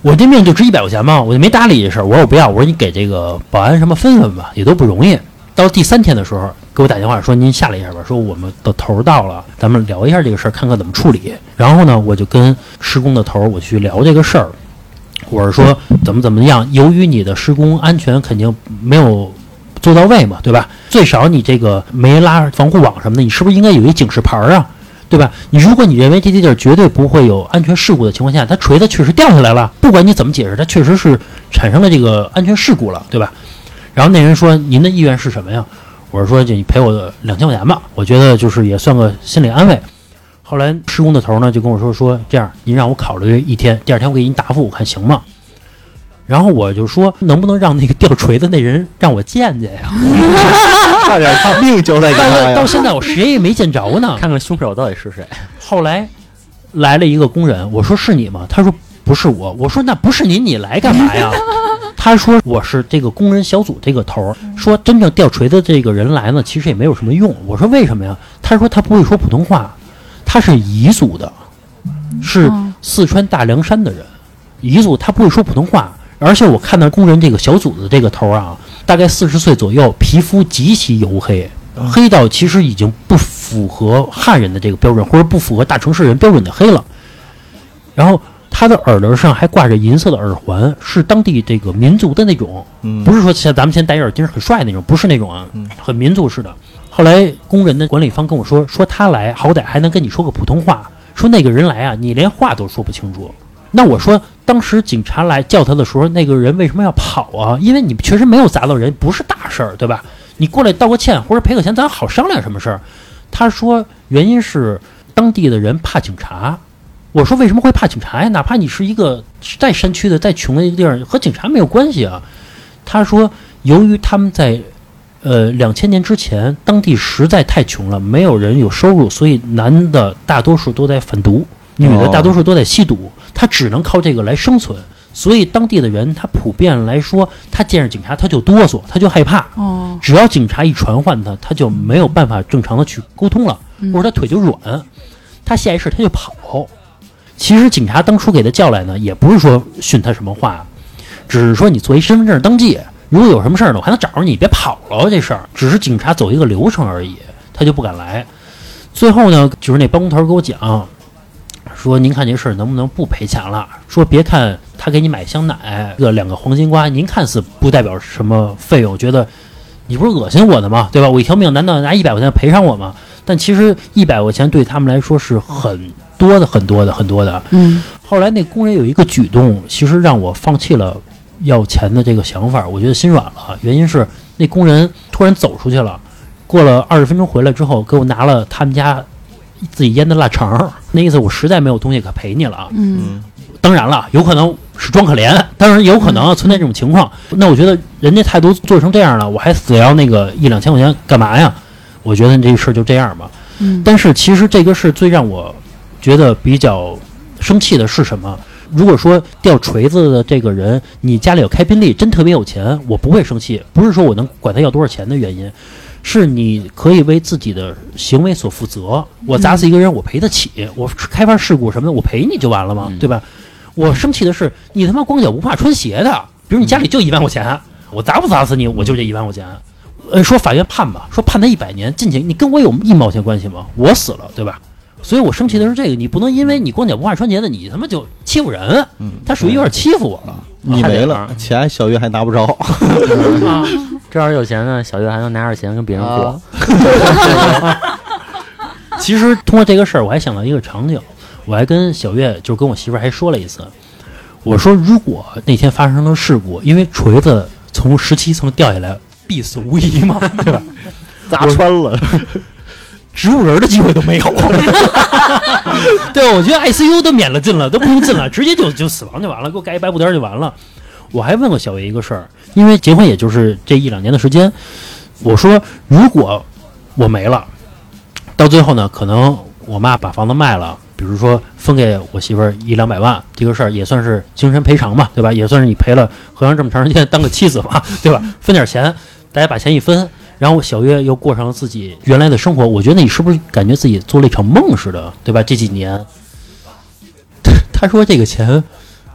我这命就值100块钱嘛，我就没搭理这事儿。我说我不要，我说你给这个保安什么分吧，也都不容易。到第3天的时候给我打电话说您下来一下吧，说我们的头到了，咱们聊一下这个事儿，看看怎么处理。然后呢，我就跟施工的头我去聊这个事儿，或者说怎么样，由于你的施工安全肯定没有做到位嘛，对吧？最少你这个没拉防护网什么的，你是不是应该有一警示牌啊，对吧？你如果你认为这些地儿绝对不会有安全事故的情况下，它锤子确实掉下来了，不管你怎么解释，它确实是产生了这个安全事故了，对吧？然后那人说：“您的意愿是什么呀？”我说：“就你赔我2000块钱吧，我觉得就是也算个心理安慰。”后来施工的头呢就跟我说这样，您让我考虑一天，第二天我给您答复，我看行吗？然后我就说能不能让那个掉锤子那人让我见见呀？差点把命交代给他呀！到现在我谁也没见着呢，看看凶手到底是谁。后来来了一个工人，我说是你吗？他说不是我。我说那不是您，你来干嘛呀？他说我是这个工人小组这个头，说真正掉锤子这个人来呢，其实也没有什么用。我说为什么呀？他说他不会说普通话，他是彝族的，是四川大凉山的人，彝族他不会说普通话。而且我看到工人这个小组的这个头啊，大概40岁左右，皮肤极其黝黑，黑到其实已经不符合汉人的这个标准，或者不符合大城市人标准的黑了。然后他的耳朵上还挂着银色的耳环，是当地这个民族的那种，不是说像咱们现在戴耳钉很帅那种，不是那种啊，很民族式的。后来工人的管理方跟我说他来好歹还能跟你说个普通话，说那个人来啊，你连话都说不清楚。那我说当时警察来叫他的时候，那个人为什么要跑啊？因为你确实没有砸到人，不是大事儿，对吧？你过来道个歉或者赔个钱，咱好商量什么事儿。他说原因是当地的人怕警察。我说为什么会怕警察呀？哪怕你是一个再山区的再穷的一个地儿，和警察没有关系啊。他说由于他们在2000年之前当地实在太穷了，没有人有收入，所以男的大多数都在贩毒，女的大多数都在吸毒，他只能靠这个来生存，所以当地的人他普遍来说，他见着警察他就哆嗦，他就害怕。只要警察一传唤他，他就没有办法正常的去沟通了，或者他腿就软，他下意识他就跑。其实警察当初给他叫来呢，也不是说训他什么话，只是说你作为身份证登记，如果有什么事儿呢，我还能找着你，别跑了这事儿。只是警察走一个流程而已，他就不敢来。最后呢，就是那包工头给我讲。说您看这事儿能不能不赔钱了？说别看他给你买箱奶，两个黄金瓜，您看似不代表什么费用，觉得你不是恶心我的吗？对吧？我一条命难道拿100块钱赔偿我吗？但其实100块钱对他们来说是很多的。后来那工人有一个举动，其实让我放弃了要钱的这个想法，我觉得心软了。原因是那工人突然走出去了，过了20分钟回来之后，给我拿了他们家自己腌的腊肠，那意思我实在没有东西可赔你了啊。当然了，有可能是装可怜，当然有可能存在这种情况。那我觉得人家态度做成这样了，我还死要那个1-2000块钱干嘛呀？我觉得这个事就这样吧。但是其实这个事最让我觉得比较生气的是什么？如果说掉锤子的这个人，你家里有开宾利，真特别有钱，我不会生气，不是说我能管他要多少钱的原因。是你可以为自己的行为所负责，我砸死一个人我赔得起，我开发事故什么的我赔你就完了嘛，对吧？我生气的是你他妈光脚不怕穿鞋的，比如你家里就10000块钱，我砸不砸死你我就这10000块钱。说法院判吧，说判他100年进去，你跟我有1毛钱关系吗？我死了，对吧？所以我生气的是这个，你不能因为你光脚不怕穿鞋的你他妈就欺负人，他属于有点欺负我了。你没了钱小月还拿不着啊，这要是有钱呢，小月还能拿点钱跟别人过。其实通过这个事儿，我还想到一个场景，我还跟小月，就跟我媳妇儿还说了一次，我说如果那天发生了事故，因为锤子从17层掉下来，必死无疑嘛，对吧？砸穿了，植物人的机会都没有。对，我觉得 ICU 都免了进了，都不用进了，直接就死亡就完了，给我盖一白布帘就完了。我还问过小月一个事儿，因为结婚也就是这1-2年的时间，我说如果我没了，到最后呢，可能我妈把房子卖了，比如说分给我媳妇儿100-200万，这个事儿也算是精神赔偿吧，对吧？也算是你陪了和尚这么长时间当个妻子嘛，对吧？分点钱，大家把钱一分，然后小月又过上了自己原来的生活。我觉得你是不是感觉自己做了一场梦似的，对吧？这几年，他说这个钱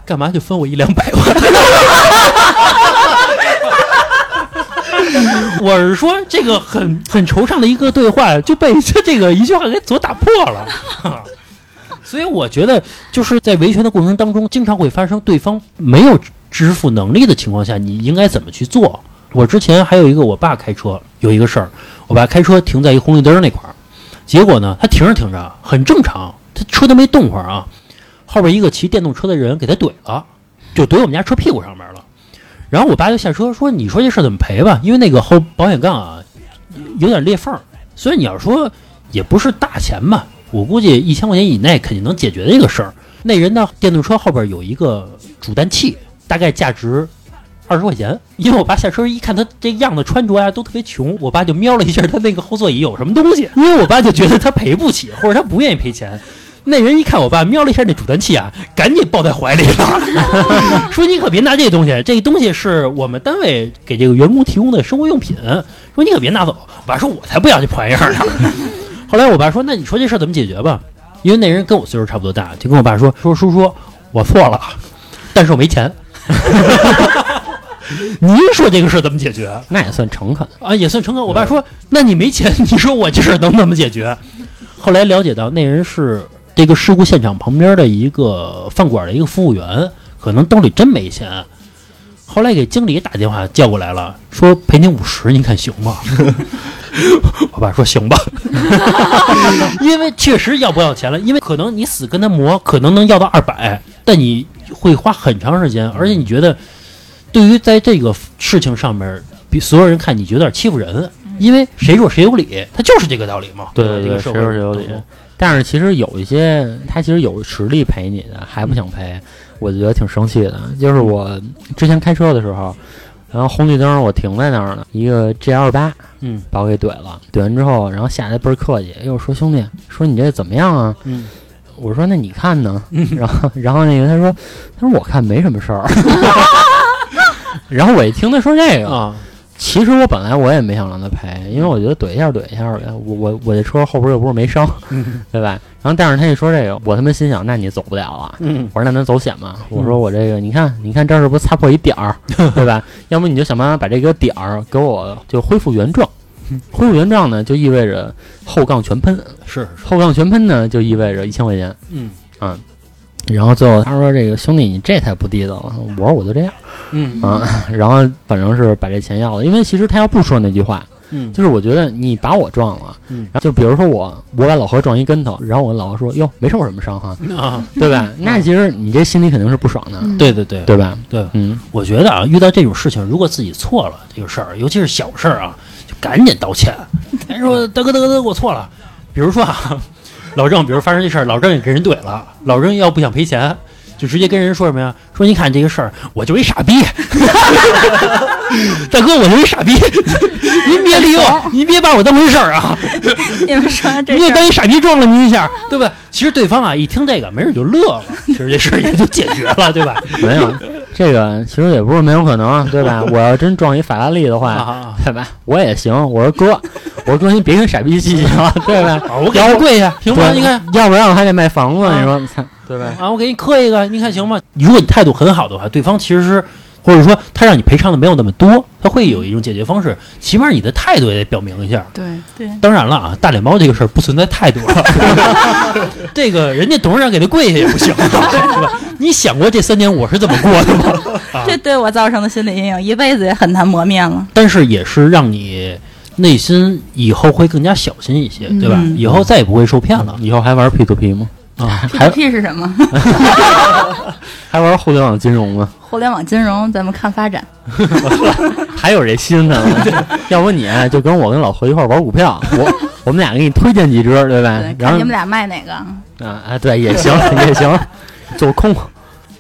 干嘛就分我100-200万？我是说这个很惆怅的一个对话就被这个一句话给所打破了。所以我觉得就是在维权的过程当中，经常会发生对方没有支付能力的情况下，你应该怎么去做。我之前还有一个我爸开车有一个事儿，我爸开车停在一红绿灯那块儿，结果呢他停着停着很正常，他车都没动会儿啊，后边一个骑电动车的人给他怼了，就怼我们家车屁股上面了。然后我爸就下车说，你说这事怎么赔吧，因为那个后保险杠啊有点裂缝，所以你要说也不是大钱吧，我估计1000块钱以内肯定能解决这个事儿。那人呢电动车后边有一个煮蛋器，大概价值20块钱。因为我爸下车一看他这样的穿着啊都特别穷，我爸就瞄了一下他那个后座椅有什么东西，因为我爸就觉得他赔不起或者他不愿意赔钱。那人一看我爸瞄了一下那煮蛋器啊，赶紧抱在怀里了，说你可别拿这东西，这东西是我们单位给这个员工提供的生活用品，说你可别拿走。我爸说我才不要这破玩意儿呢。后来我爸说那你说这事怎么解决吧，因为那人跟我岁数差不多大，就跟我爸说叔叔我错了，但是我没钱。您说这个事怎么解决？那也算诚恳啊，也算诚恳。我爸说那你没钱，你说我这事能怎么解决？后来了解到那人是这个事故现场旁边的一个饭馆的一个服务员，可能兜里真没钱。后来给经理打电话叫过来了，说赔您50，您看行吗？我爸说行吧。因为确实要不要钱了，因为可能你死跟他磨可能能要到200，但你会花很长时间，而且你觉得对于在这个事情上面比所有人看你觉得有点欺负人，因为谁说谁有理，他就是这个道理嘛。对对对，谁说谁有理。但是其实有一些他其实有实力赔你的还不想赔，我觉得挺生气的。就是我之前开车的时候，然后红绿灯我停在那儿了，一个 G28 把我给怼了，怼完之后然后下来倍儿客气，又说兄弟说你这怎么样啊，我说那你看呢，然后那个他说我看没什么事儿。然后我一听他说这个其实我本来我也没想让他赔，因为我觉得怼一下呗，我这车后边又不是没伤，对吧？然后但是他一说这个，我他妈心想那你走不了了，我说那能走险吗？我说我这个你看这是不是擦破一点儿，对吧？要么你就想办法把这个点儿给我就恢复原状。恢复原状呢就意味着后杠全喷，是后杠全喷呢就意味着1000块钱。然后最后他说这个兄弟你这才不地道了，我说我就这样然后反正是把这钱要了。因为其实他要不说那句话，就是我觉得你把我撞了，然后就比如说我把老何撞一跟头，然后我老何说哟没受什么伤哈，对吧？那其实你这心里肯定是不爽的，对对对，对吧？对，我觉得啊，遇到这种事情，如果自己错了这个事儿，尤其是小事儿啊，就赶紧道歉。他说大哥我错了，比如说啊，老郑，比如发生这事儿，老郑也跟人怼了，老郑要不想赔钱，就直接跟人说什么呀？说你看这个事儿，我就一傻逼，大哥，我就一傻逼，您别理我，您别把我当回事儿啊！你们说这，你也当一傻逼撞了您一下，对吧？其实对方啊一听这个，没准就乐了，其实这事儿也就解决了，对吧？没有，这个其实也不是没有可能，对吧？我要真撞一法拉利的话，对吧？我也行。我说哥，我说你别跟傻逼计较，对吧？我给你跪下，行吗？你看，要不然我还得卖房子，你说。对吧？啊，我给你磕一个，你看行吗？如果你态度很好的话，对方其实是，或者说他让你赔偿的没有那么多，他会有一种解决方式。起码你的态度也得表明一下。对对。当然了啊，大脸猫这个事儿不存在态度了。这个人家董事长给他跪下也不行，是吧？你想过这3年我是怎么过的吗？这对我造成的心理阴影，一辈子也很难磨灭了。但是也是让你内心以后会更加小心一些，对吧？以后再也不会受骗了。以后还玩 P2P 吗？P2P 是什么？还玩互联网金融吗？互联网金融咱们看发展。还有这心呢？要不你就跟我跟老何一块玩股票，我们俩给你推荐几只，对吧？对，看你们俩卖哪个啊？对，也行也行，做空。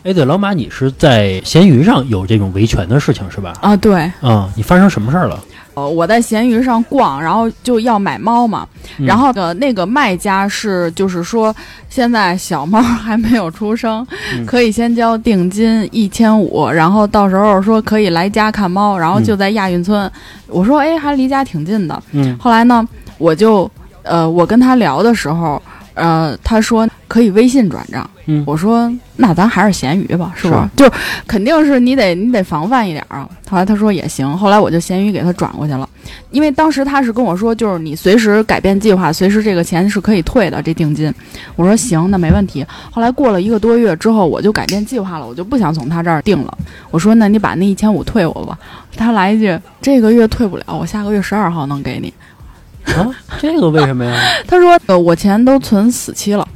哎，对，老马，你是在闲鱼上有这种维权的事情是吧？啊，对啊，你发生什么事儿了？我在闲鱼上逛，然后就要买猫嘛，然后那个卖家是就是说现在小猫还没有出生，可以先交定金1500，然后到时候说可以来家看猫，然后就在亚运村。我说哎，还离家挺近的。后来呢，我跟他聊的时候，他说可以微信转账，嗯，我说那咱还是闲鱼吧，是吧？是就肯定是你得防范一点啊。后来他说也行，后来我就闲鱼给他转过去了，因为当时他是跟我说，就是你随时改变计划，随时这个钱是可以退的这定金。我说行，那没问题。后来过了一个多月之后，我就改变计划了，我就不想从他这儿定了。我说那你把那1500退我吧。他来一句，这个月退不了，我下个月12号能给你。啊，这个为什么呀？他说我钱都存死期了。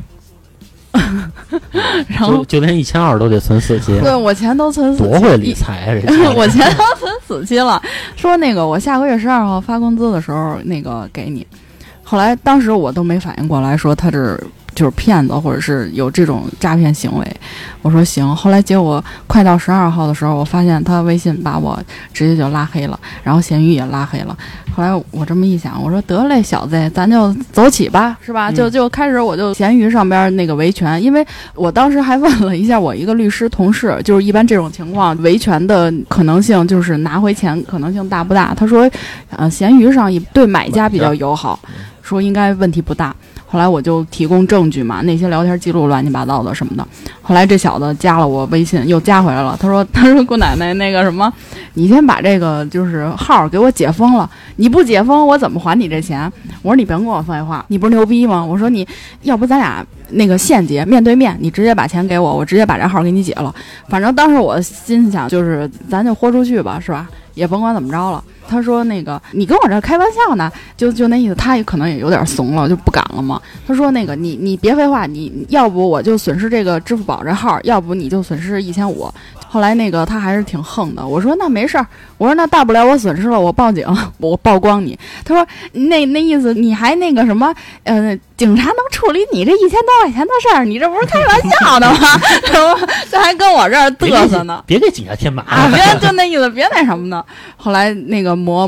然后就连1200都得存死期。对，我钱都存死期。多会理财啊！我钱都存死期了。说那个我下个月12号发工资的时候，那个给你。后来当时我都没反应过来，说他这就是骗子，或者是有这种诈骗行为。我说行。后来结果快到12号的时候，我发现他微信把我直接就拉黑了，然后闲鱼也拉黑了。后来我这么一想，我说得嘞，小子，咱就走起吧，是吧？就开始我就闲鱼上边那个维权，因为我当时还问了一下我一个律师同事，就是一般这种情况维权的可能性，就是拿回钱可能性大不大？他说，闲鱼上也对买家比较友好，说应该问题不大。后来我就提供证据嘛，那些聊天记录乱七八糟的什么的。后来这小子加了我微信，又加回来了。他说姑奶奶那个什么，你先把这个就是号给我解封了，你不解封我怎么还你这钱？我说你别跟我废话，你不是牛逼吗？我说你要不咱俩那个现结面对面，你直接把钱给我，我直接把这号给你解了。反正当时我心想就是咱就豁出去吧，是吧？也甭管怎么着了。他说那个你跟我这开玩笑呢，就那意思，他也可能也有点怂了，就不敢了嘛。他说那个你别废话，你要不我就损失这个支付宝这号，要不你就损失1500。后来那个他还是挺横的，我说那没事儿，我说那大不了我损失了我报警，我曝光你。他说那意思你还那个什么警察能处理你这1000多块钱的事儿，你这不是开玩笑的吗？这还跟我这儿嘚瑟呢，别给警察添麻烦，别就那意思，别那什么呢。后来那个磨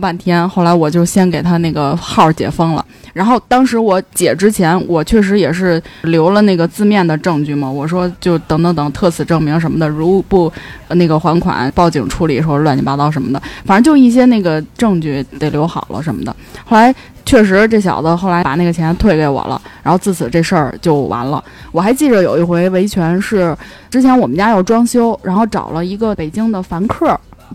半天，后来我就先给他那个号解封了。然后当时我解之前，我确实也是留了那个字面的证据嘛，我说就等，特此证明什么的，如不那个还款，报警处理说乱七八糟什么的，反正就一些那个证据得留好了什么的。后来确实这小子后来把那个钱退给我了，然后自此这事儿就完了。我还记着有一回维权是之前我们家要装修，然后找了一个北京的凡客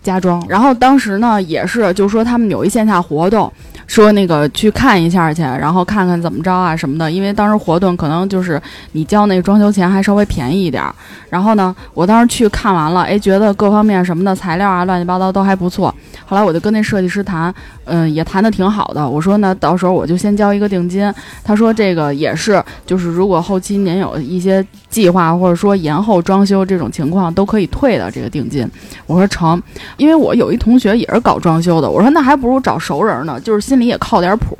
家装，然后当时呢也是就说他们有一线下活动，说那个去看一下去，然后看看怎么着啊什么的，因为当时活动可能就是你交那个装修钱还稍微便宜一点。然后呢我当时去看完了，觉得各方面什么的材料啊乱七八糟都还不错。后来我就跟那设计师谈，也谈得挺好的。我说呢到时候我就先交一个定金。他说这个也是就是如果后期您有一些计划或者说延后装修这种情况都可以退的这个定金。我说成，因为我有一同学也是搞装修的，我说那还不如找熟人呢，就是心里也靠点谱。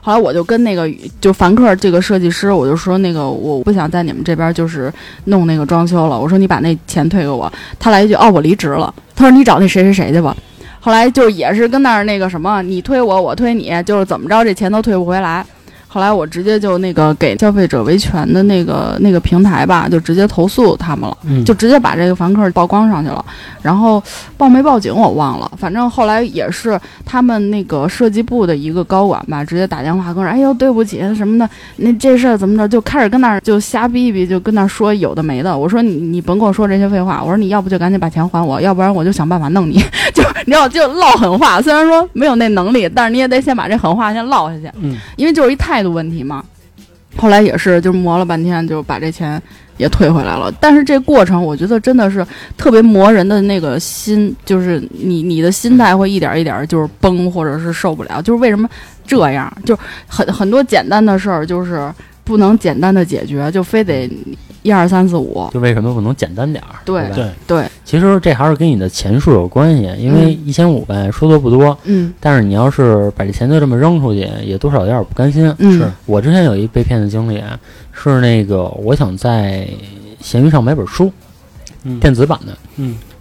后来我就跟那个就凡客这个设计师，我就说那个我不想在你们这边就是弄那个装修了，我说你把那钱退给我。他来一句，哦，我离职了。他说你找那谁谁谁去吧。后来就也是跟那儿那个什么，你推我我推你，就是怎么着这钱都退不回来。后来我直接就那个给消费者维权的那个平台吧，就直接投诉他们了，就直接把这个房客曝光上去了。然后报没报警我忘了，反正后来也是他们那个设计部的一个高管吧，直接打电话跟我说：“哎呦，对不起什么的，那这事儿怎么着？”就开始跟那儿就瞎逼逼，就跟那儿说有的没的。我说你甭跟我说这些废话，我说你要不就赶紧把钱还我，要不然我就想办法弄你。就你知道就唠狠话，虽然说没有那能力，但是你也得先把这狠话先唠下去，因为就是一态度问题嘛。后来也是就磨了半天就把这钱也退回来了。但是这过程我觉得真的是特别磨人的那个心，就是你的心态会一点一点就是崩，或者是受不了，就是为什么这样，就很多简单的事儿就是不能简单的解决，就非得1、2、3、4、5，就为什么不能简单点儿？对，其实这还是跟你的钱数有关系，因为1500说多不多，但是你要是把这钱就这么扔出去，也多少有点不甘心。是我之前有一被骗的经历，是那个我想在闲鱼上买本书，电子版的，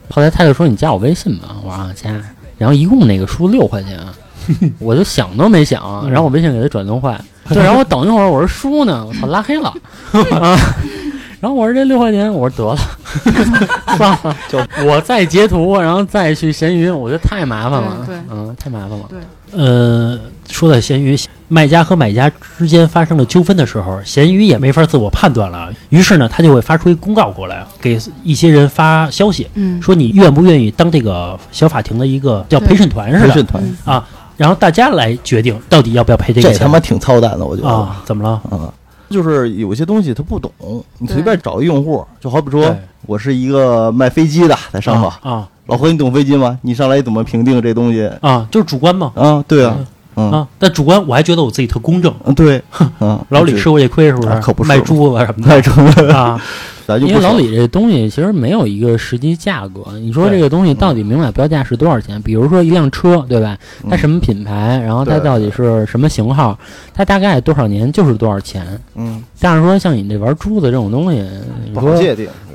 后来他就说你加我微信吧，我说加，然后一共那个书6块钱。我就想都没想，然后我微信给他转动坏，对，然后我等一会儿，我说书呢，我操，拉黑了，然后我说这6块钱，我说得了，算了，就我再截图，然后再去闲鱼，我觉得太麻烦了。对，嗯，太麻烦了。对，说到闲鱼，卖家和买家之间发生了纠纷的时候，闲鱼也没法自我判断了，于是呢，他就会发出一公告过来，给一些人发消息，说你愿不愿意当这个小法庭的一个叫陪审团似的，陪审团啊，然后大家来决定到底要不要赔这个钱。这他妈挺操蛋的，我觉得啊，怎么了？嗯。就是有些东西他不懂，你随便找一用户，就好比说我是一个卖飞机的在上海啊，老何你懂飞机吗？你上来怎么评定这东西啊？就是主观嘛啊，对啊，啊，但主观我还觉得我自己特公正，对，老李吃过这亏是不是？可不是卖猪了什么的，卖猪啊，因为老李这东西其实没有一个实际价格，你说这个东西到底明码标价是多少钱？比如说一辆车，对吧？它什么品牌，然后它到底是什么型号，它大概多少年就是多少钱。嗯，但是说像你这玩珠子这种东西，你说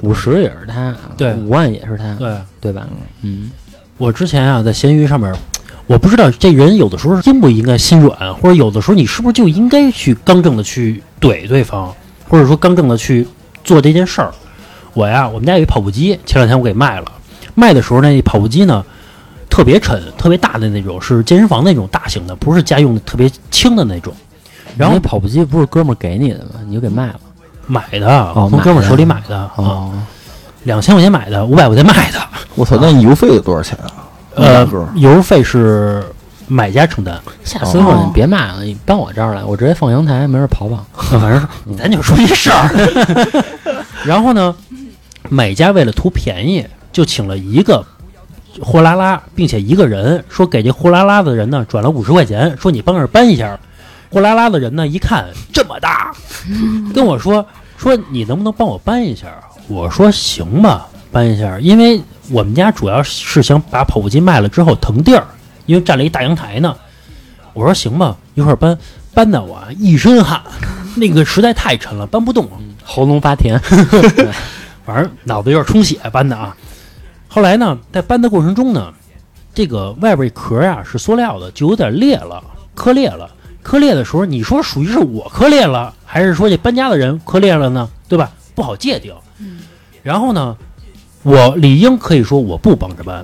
50也是它，对，5万也是它，对，对吧？嗯，我之前啊在闲鱼上面。我不知道这人有的时候应不应该心软，或者有的时候你是不是就应该去刚正的去怼对方，或者说刚正的去做这件事儿。我们家有一跑步机，前两天我给卖了，卖的时候那跑步机呢特别沉，特别大的那种，是健身房那种大型的，不是家用的特别轻的那种。然后那跑步机不是哥们儿给你的吗？你就给卖了？买的，从哥们儿手里买的啊，2000块钱买的，500块钱卖的。我操，那邮费有多少钱啊？邮费是买家承担。下次说你别卖了，你搬我这儿来，我直接放阳台，没事跑跑。反正咱就说这事儿。然后呢，买家为了图便宜，就请了一个货拉拉，并且一个人说给这货拉拉的人呢转了50块钱，说你帮着搬一下。货拉拉的人呢一看这么大，跟我说你能不能帮我搬一下？我说行吧，搬一下，因为。我们家主要是想把跑步机卖了之后腾地儿，因为占了一大阳台呢。我说行吧，一会儿搬的我一身汗，那个实在太沉了，搬不动，喉咙发甜，反正脑子有点充血搬的啊。后来呢，在搬的过程中呢，这个外边壳啊是塑料的，就有点裂了，磕裂了。磕裂的时候，你说属于是我磕裂了，还是说这搬家的人磕裂了呢？对吧？不好界定。然后呢？我理应可以说我不帮着搬，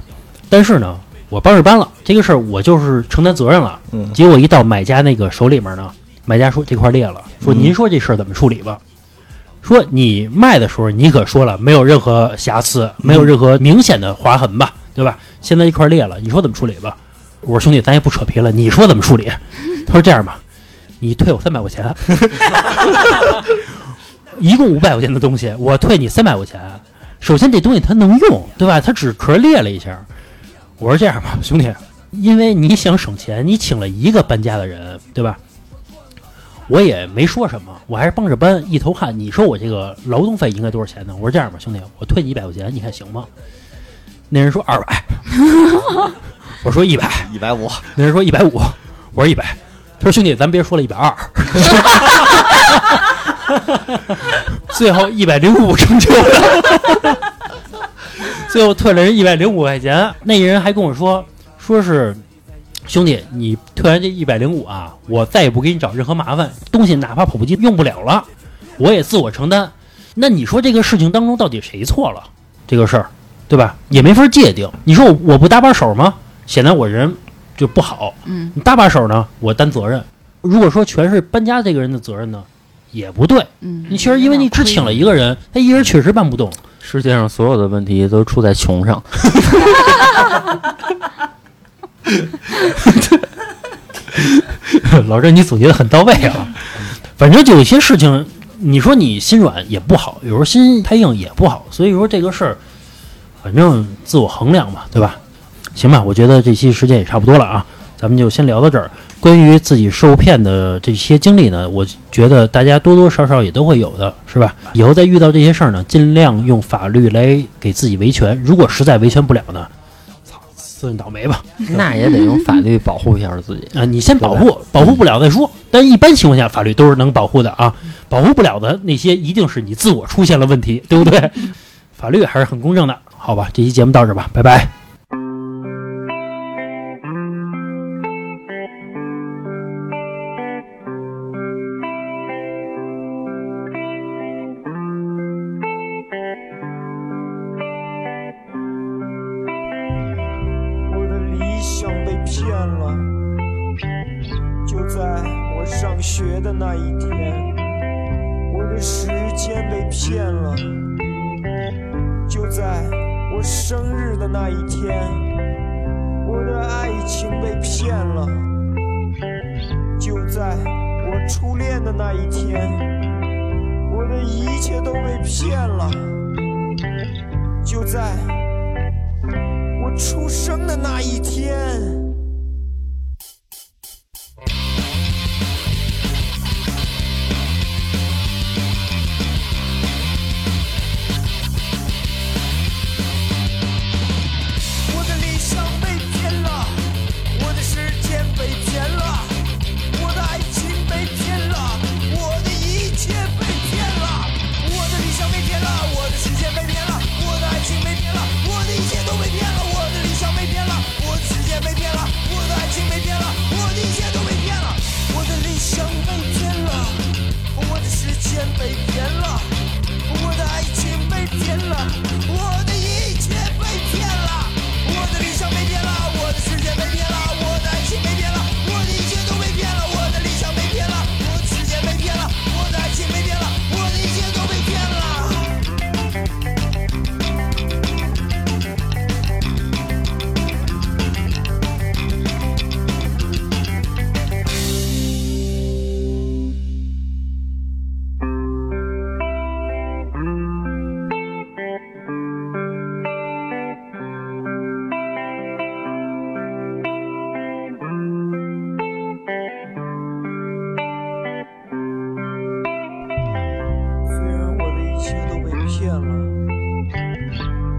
但是呢，我帮着搬了这个事儿，我就是承担责任了。结果一到买家那个手里面呢，买家说这块裂了，说您说这事儿怎么处理吧？说你卖的时候你可说了没有任何瑕疵，没有任何明显的划痕吧，对吧？现在一块裂了，你说怎么处理吧？我说兄弟，咱也不扯皮了，你说怎么处理？他说这样吧，你退我300块钱，一共500块钱的东西，我退你300块钱。首先这东西它能用，对吧？它只壳裂了一下。我说这样吧，兄弟，因为你想省钱，你请了一个搬家的人，对吧？我也没说什么，我还是帮着搬，一头汗。你说我这个劳动费应该多少钱呢？我说这样吧，兄弟，我退你100块钱，你看行吗？那人说200，我说100，150。那人说150，我说100。他说兄弟，咱别说了，120。最后105成就了，最后退了人105块钱。那人还跟我说是兄弟，你退完这105啊，我再也不给你找任何麻烦，东西哪怕跑步机用不了了，我也自我承担。那你说这个事情当中到底谁错了？这个事儿，对吧？也没法界定。你说我不搭把手吗？显得我人就不好。你搭把手呢，我担责任。如果说全是搬家这个人的责任呢？也不对，你确实因为你只请了一个人，他一人确实办不动。世界上所有的问题都出在穷上。老郑，你总结得很到位啊。反正就有些事情，你说你心软也不好，有时候心太硬也不好，所以说这个事儿，反正自我衡量嘛，对吧？行吧，我觉得这期时间也差不多了啊。咱们就先聊到这儿。关于自己受骗的这些经历呢，我觉得大家多多少少也都会有的，是吧？以后再遇到这些事儿呢，尽量用法律来给自己维权。如果实在维权不了呢，操，自认倒霉吧。那也得用法律保护一下自己啊！你先保护不了再说。但一般情况下，法律都是能保护的啊。保护不了的那些，一定是你自我出现了问题，对不对？法律还是很公正的，好吧？这期节目到这吧，拜拜。学的那一天，我的时间被骗了。就在我生日的那一天，我的爱情被骗了。就在我初恋的那一天，我的一切都被骗了。就在我出生的那一天。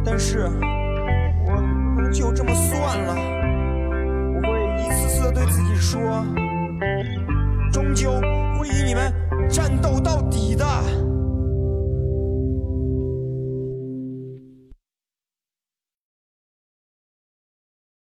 但是我就这么算了，我会一次次的对自己说，终究会与你们战斗到底的。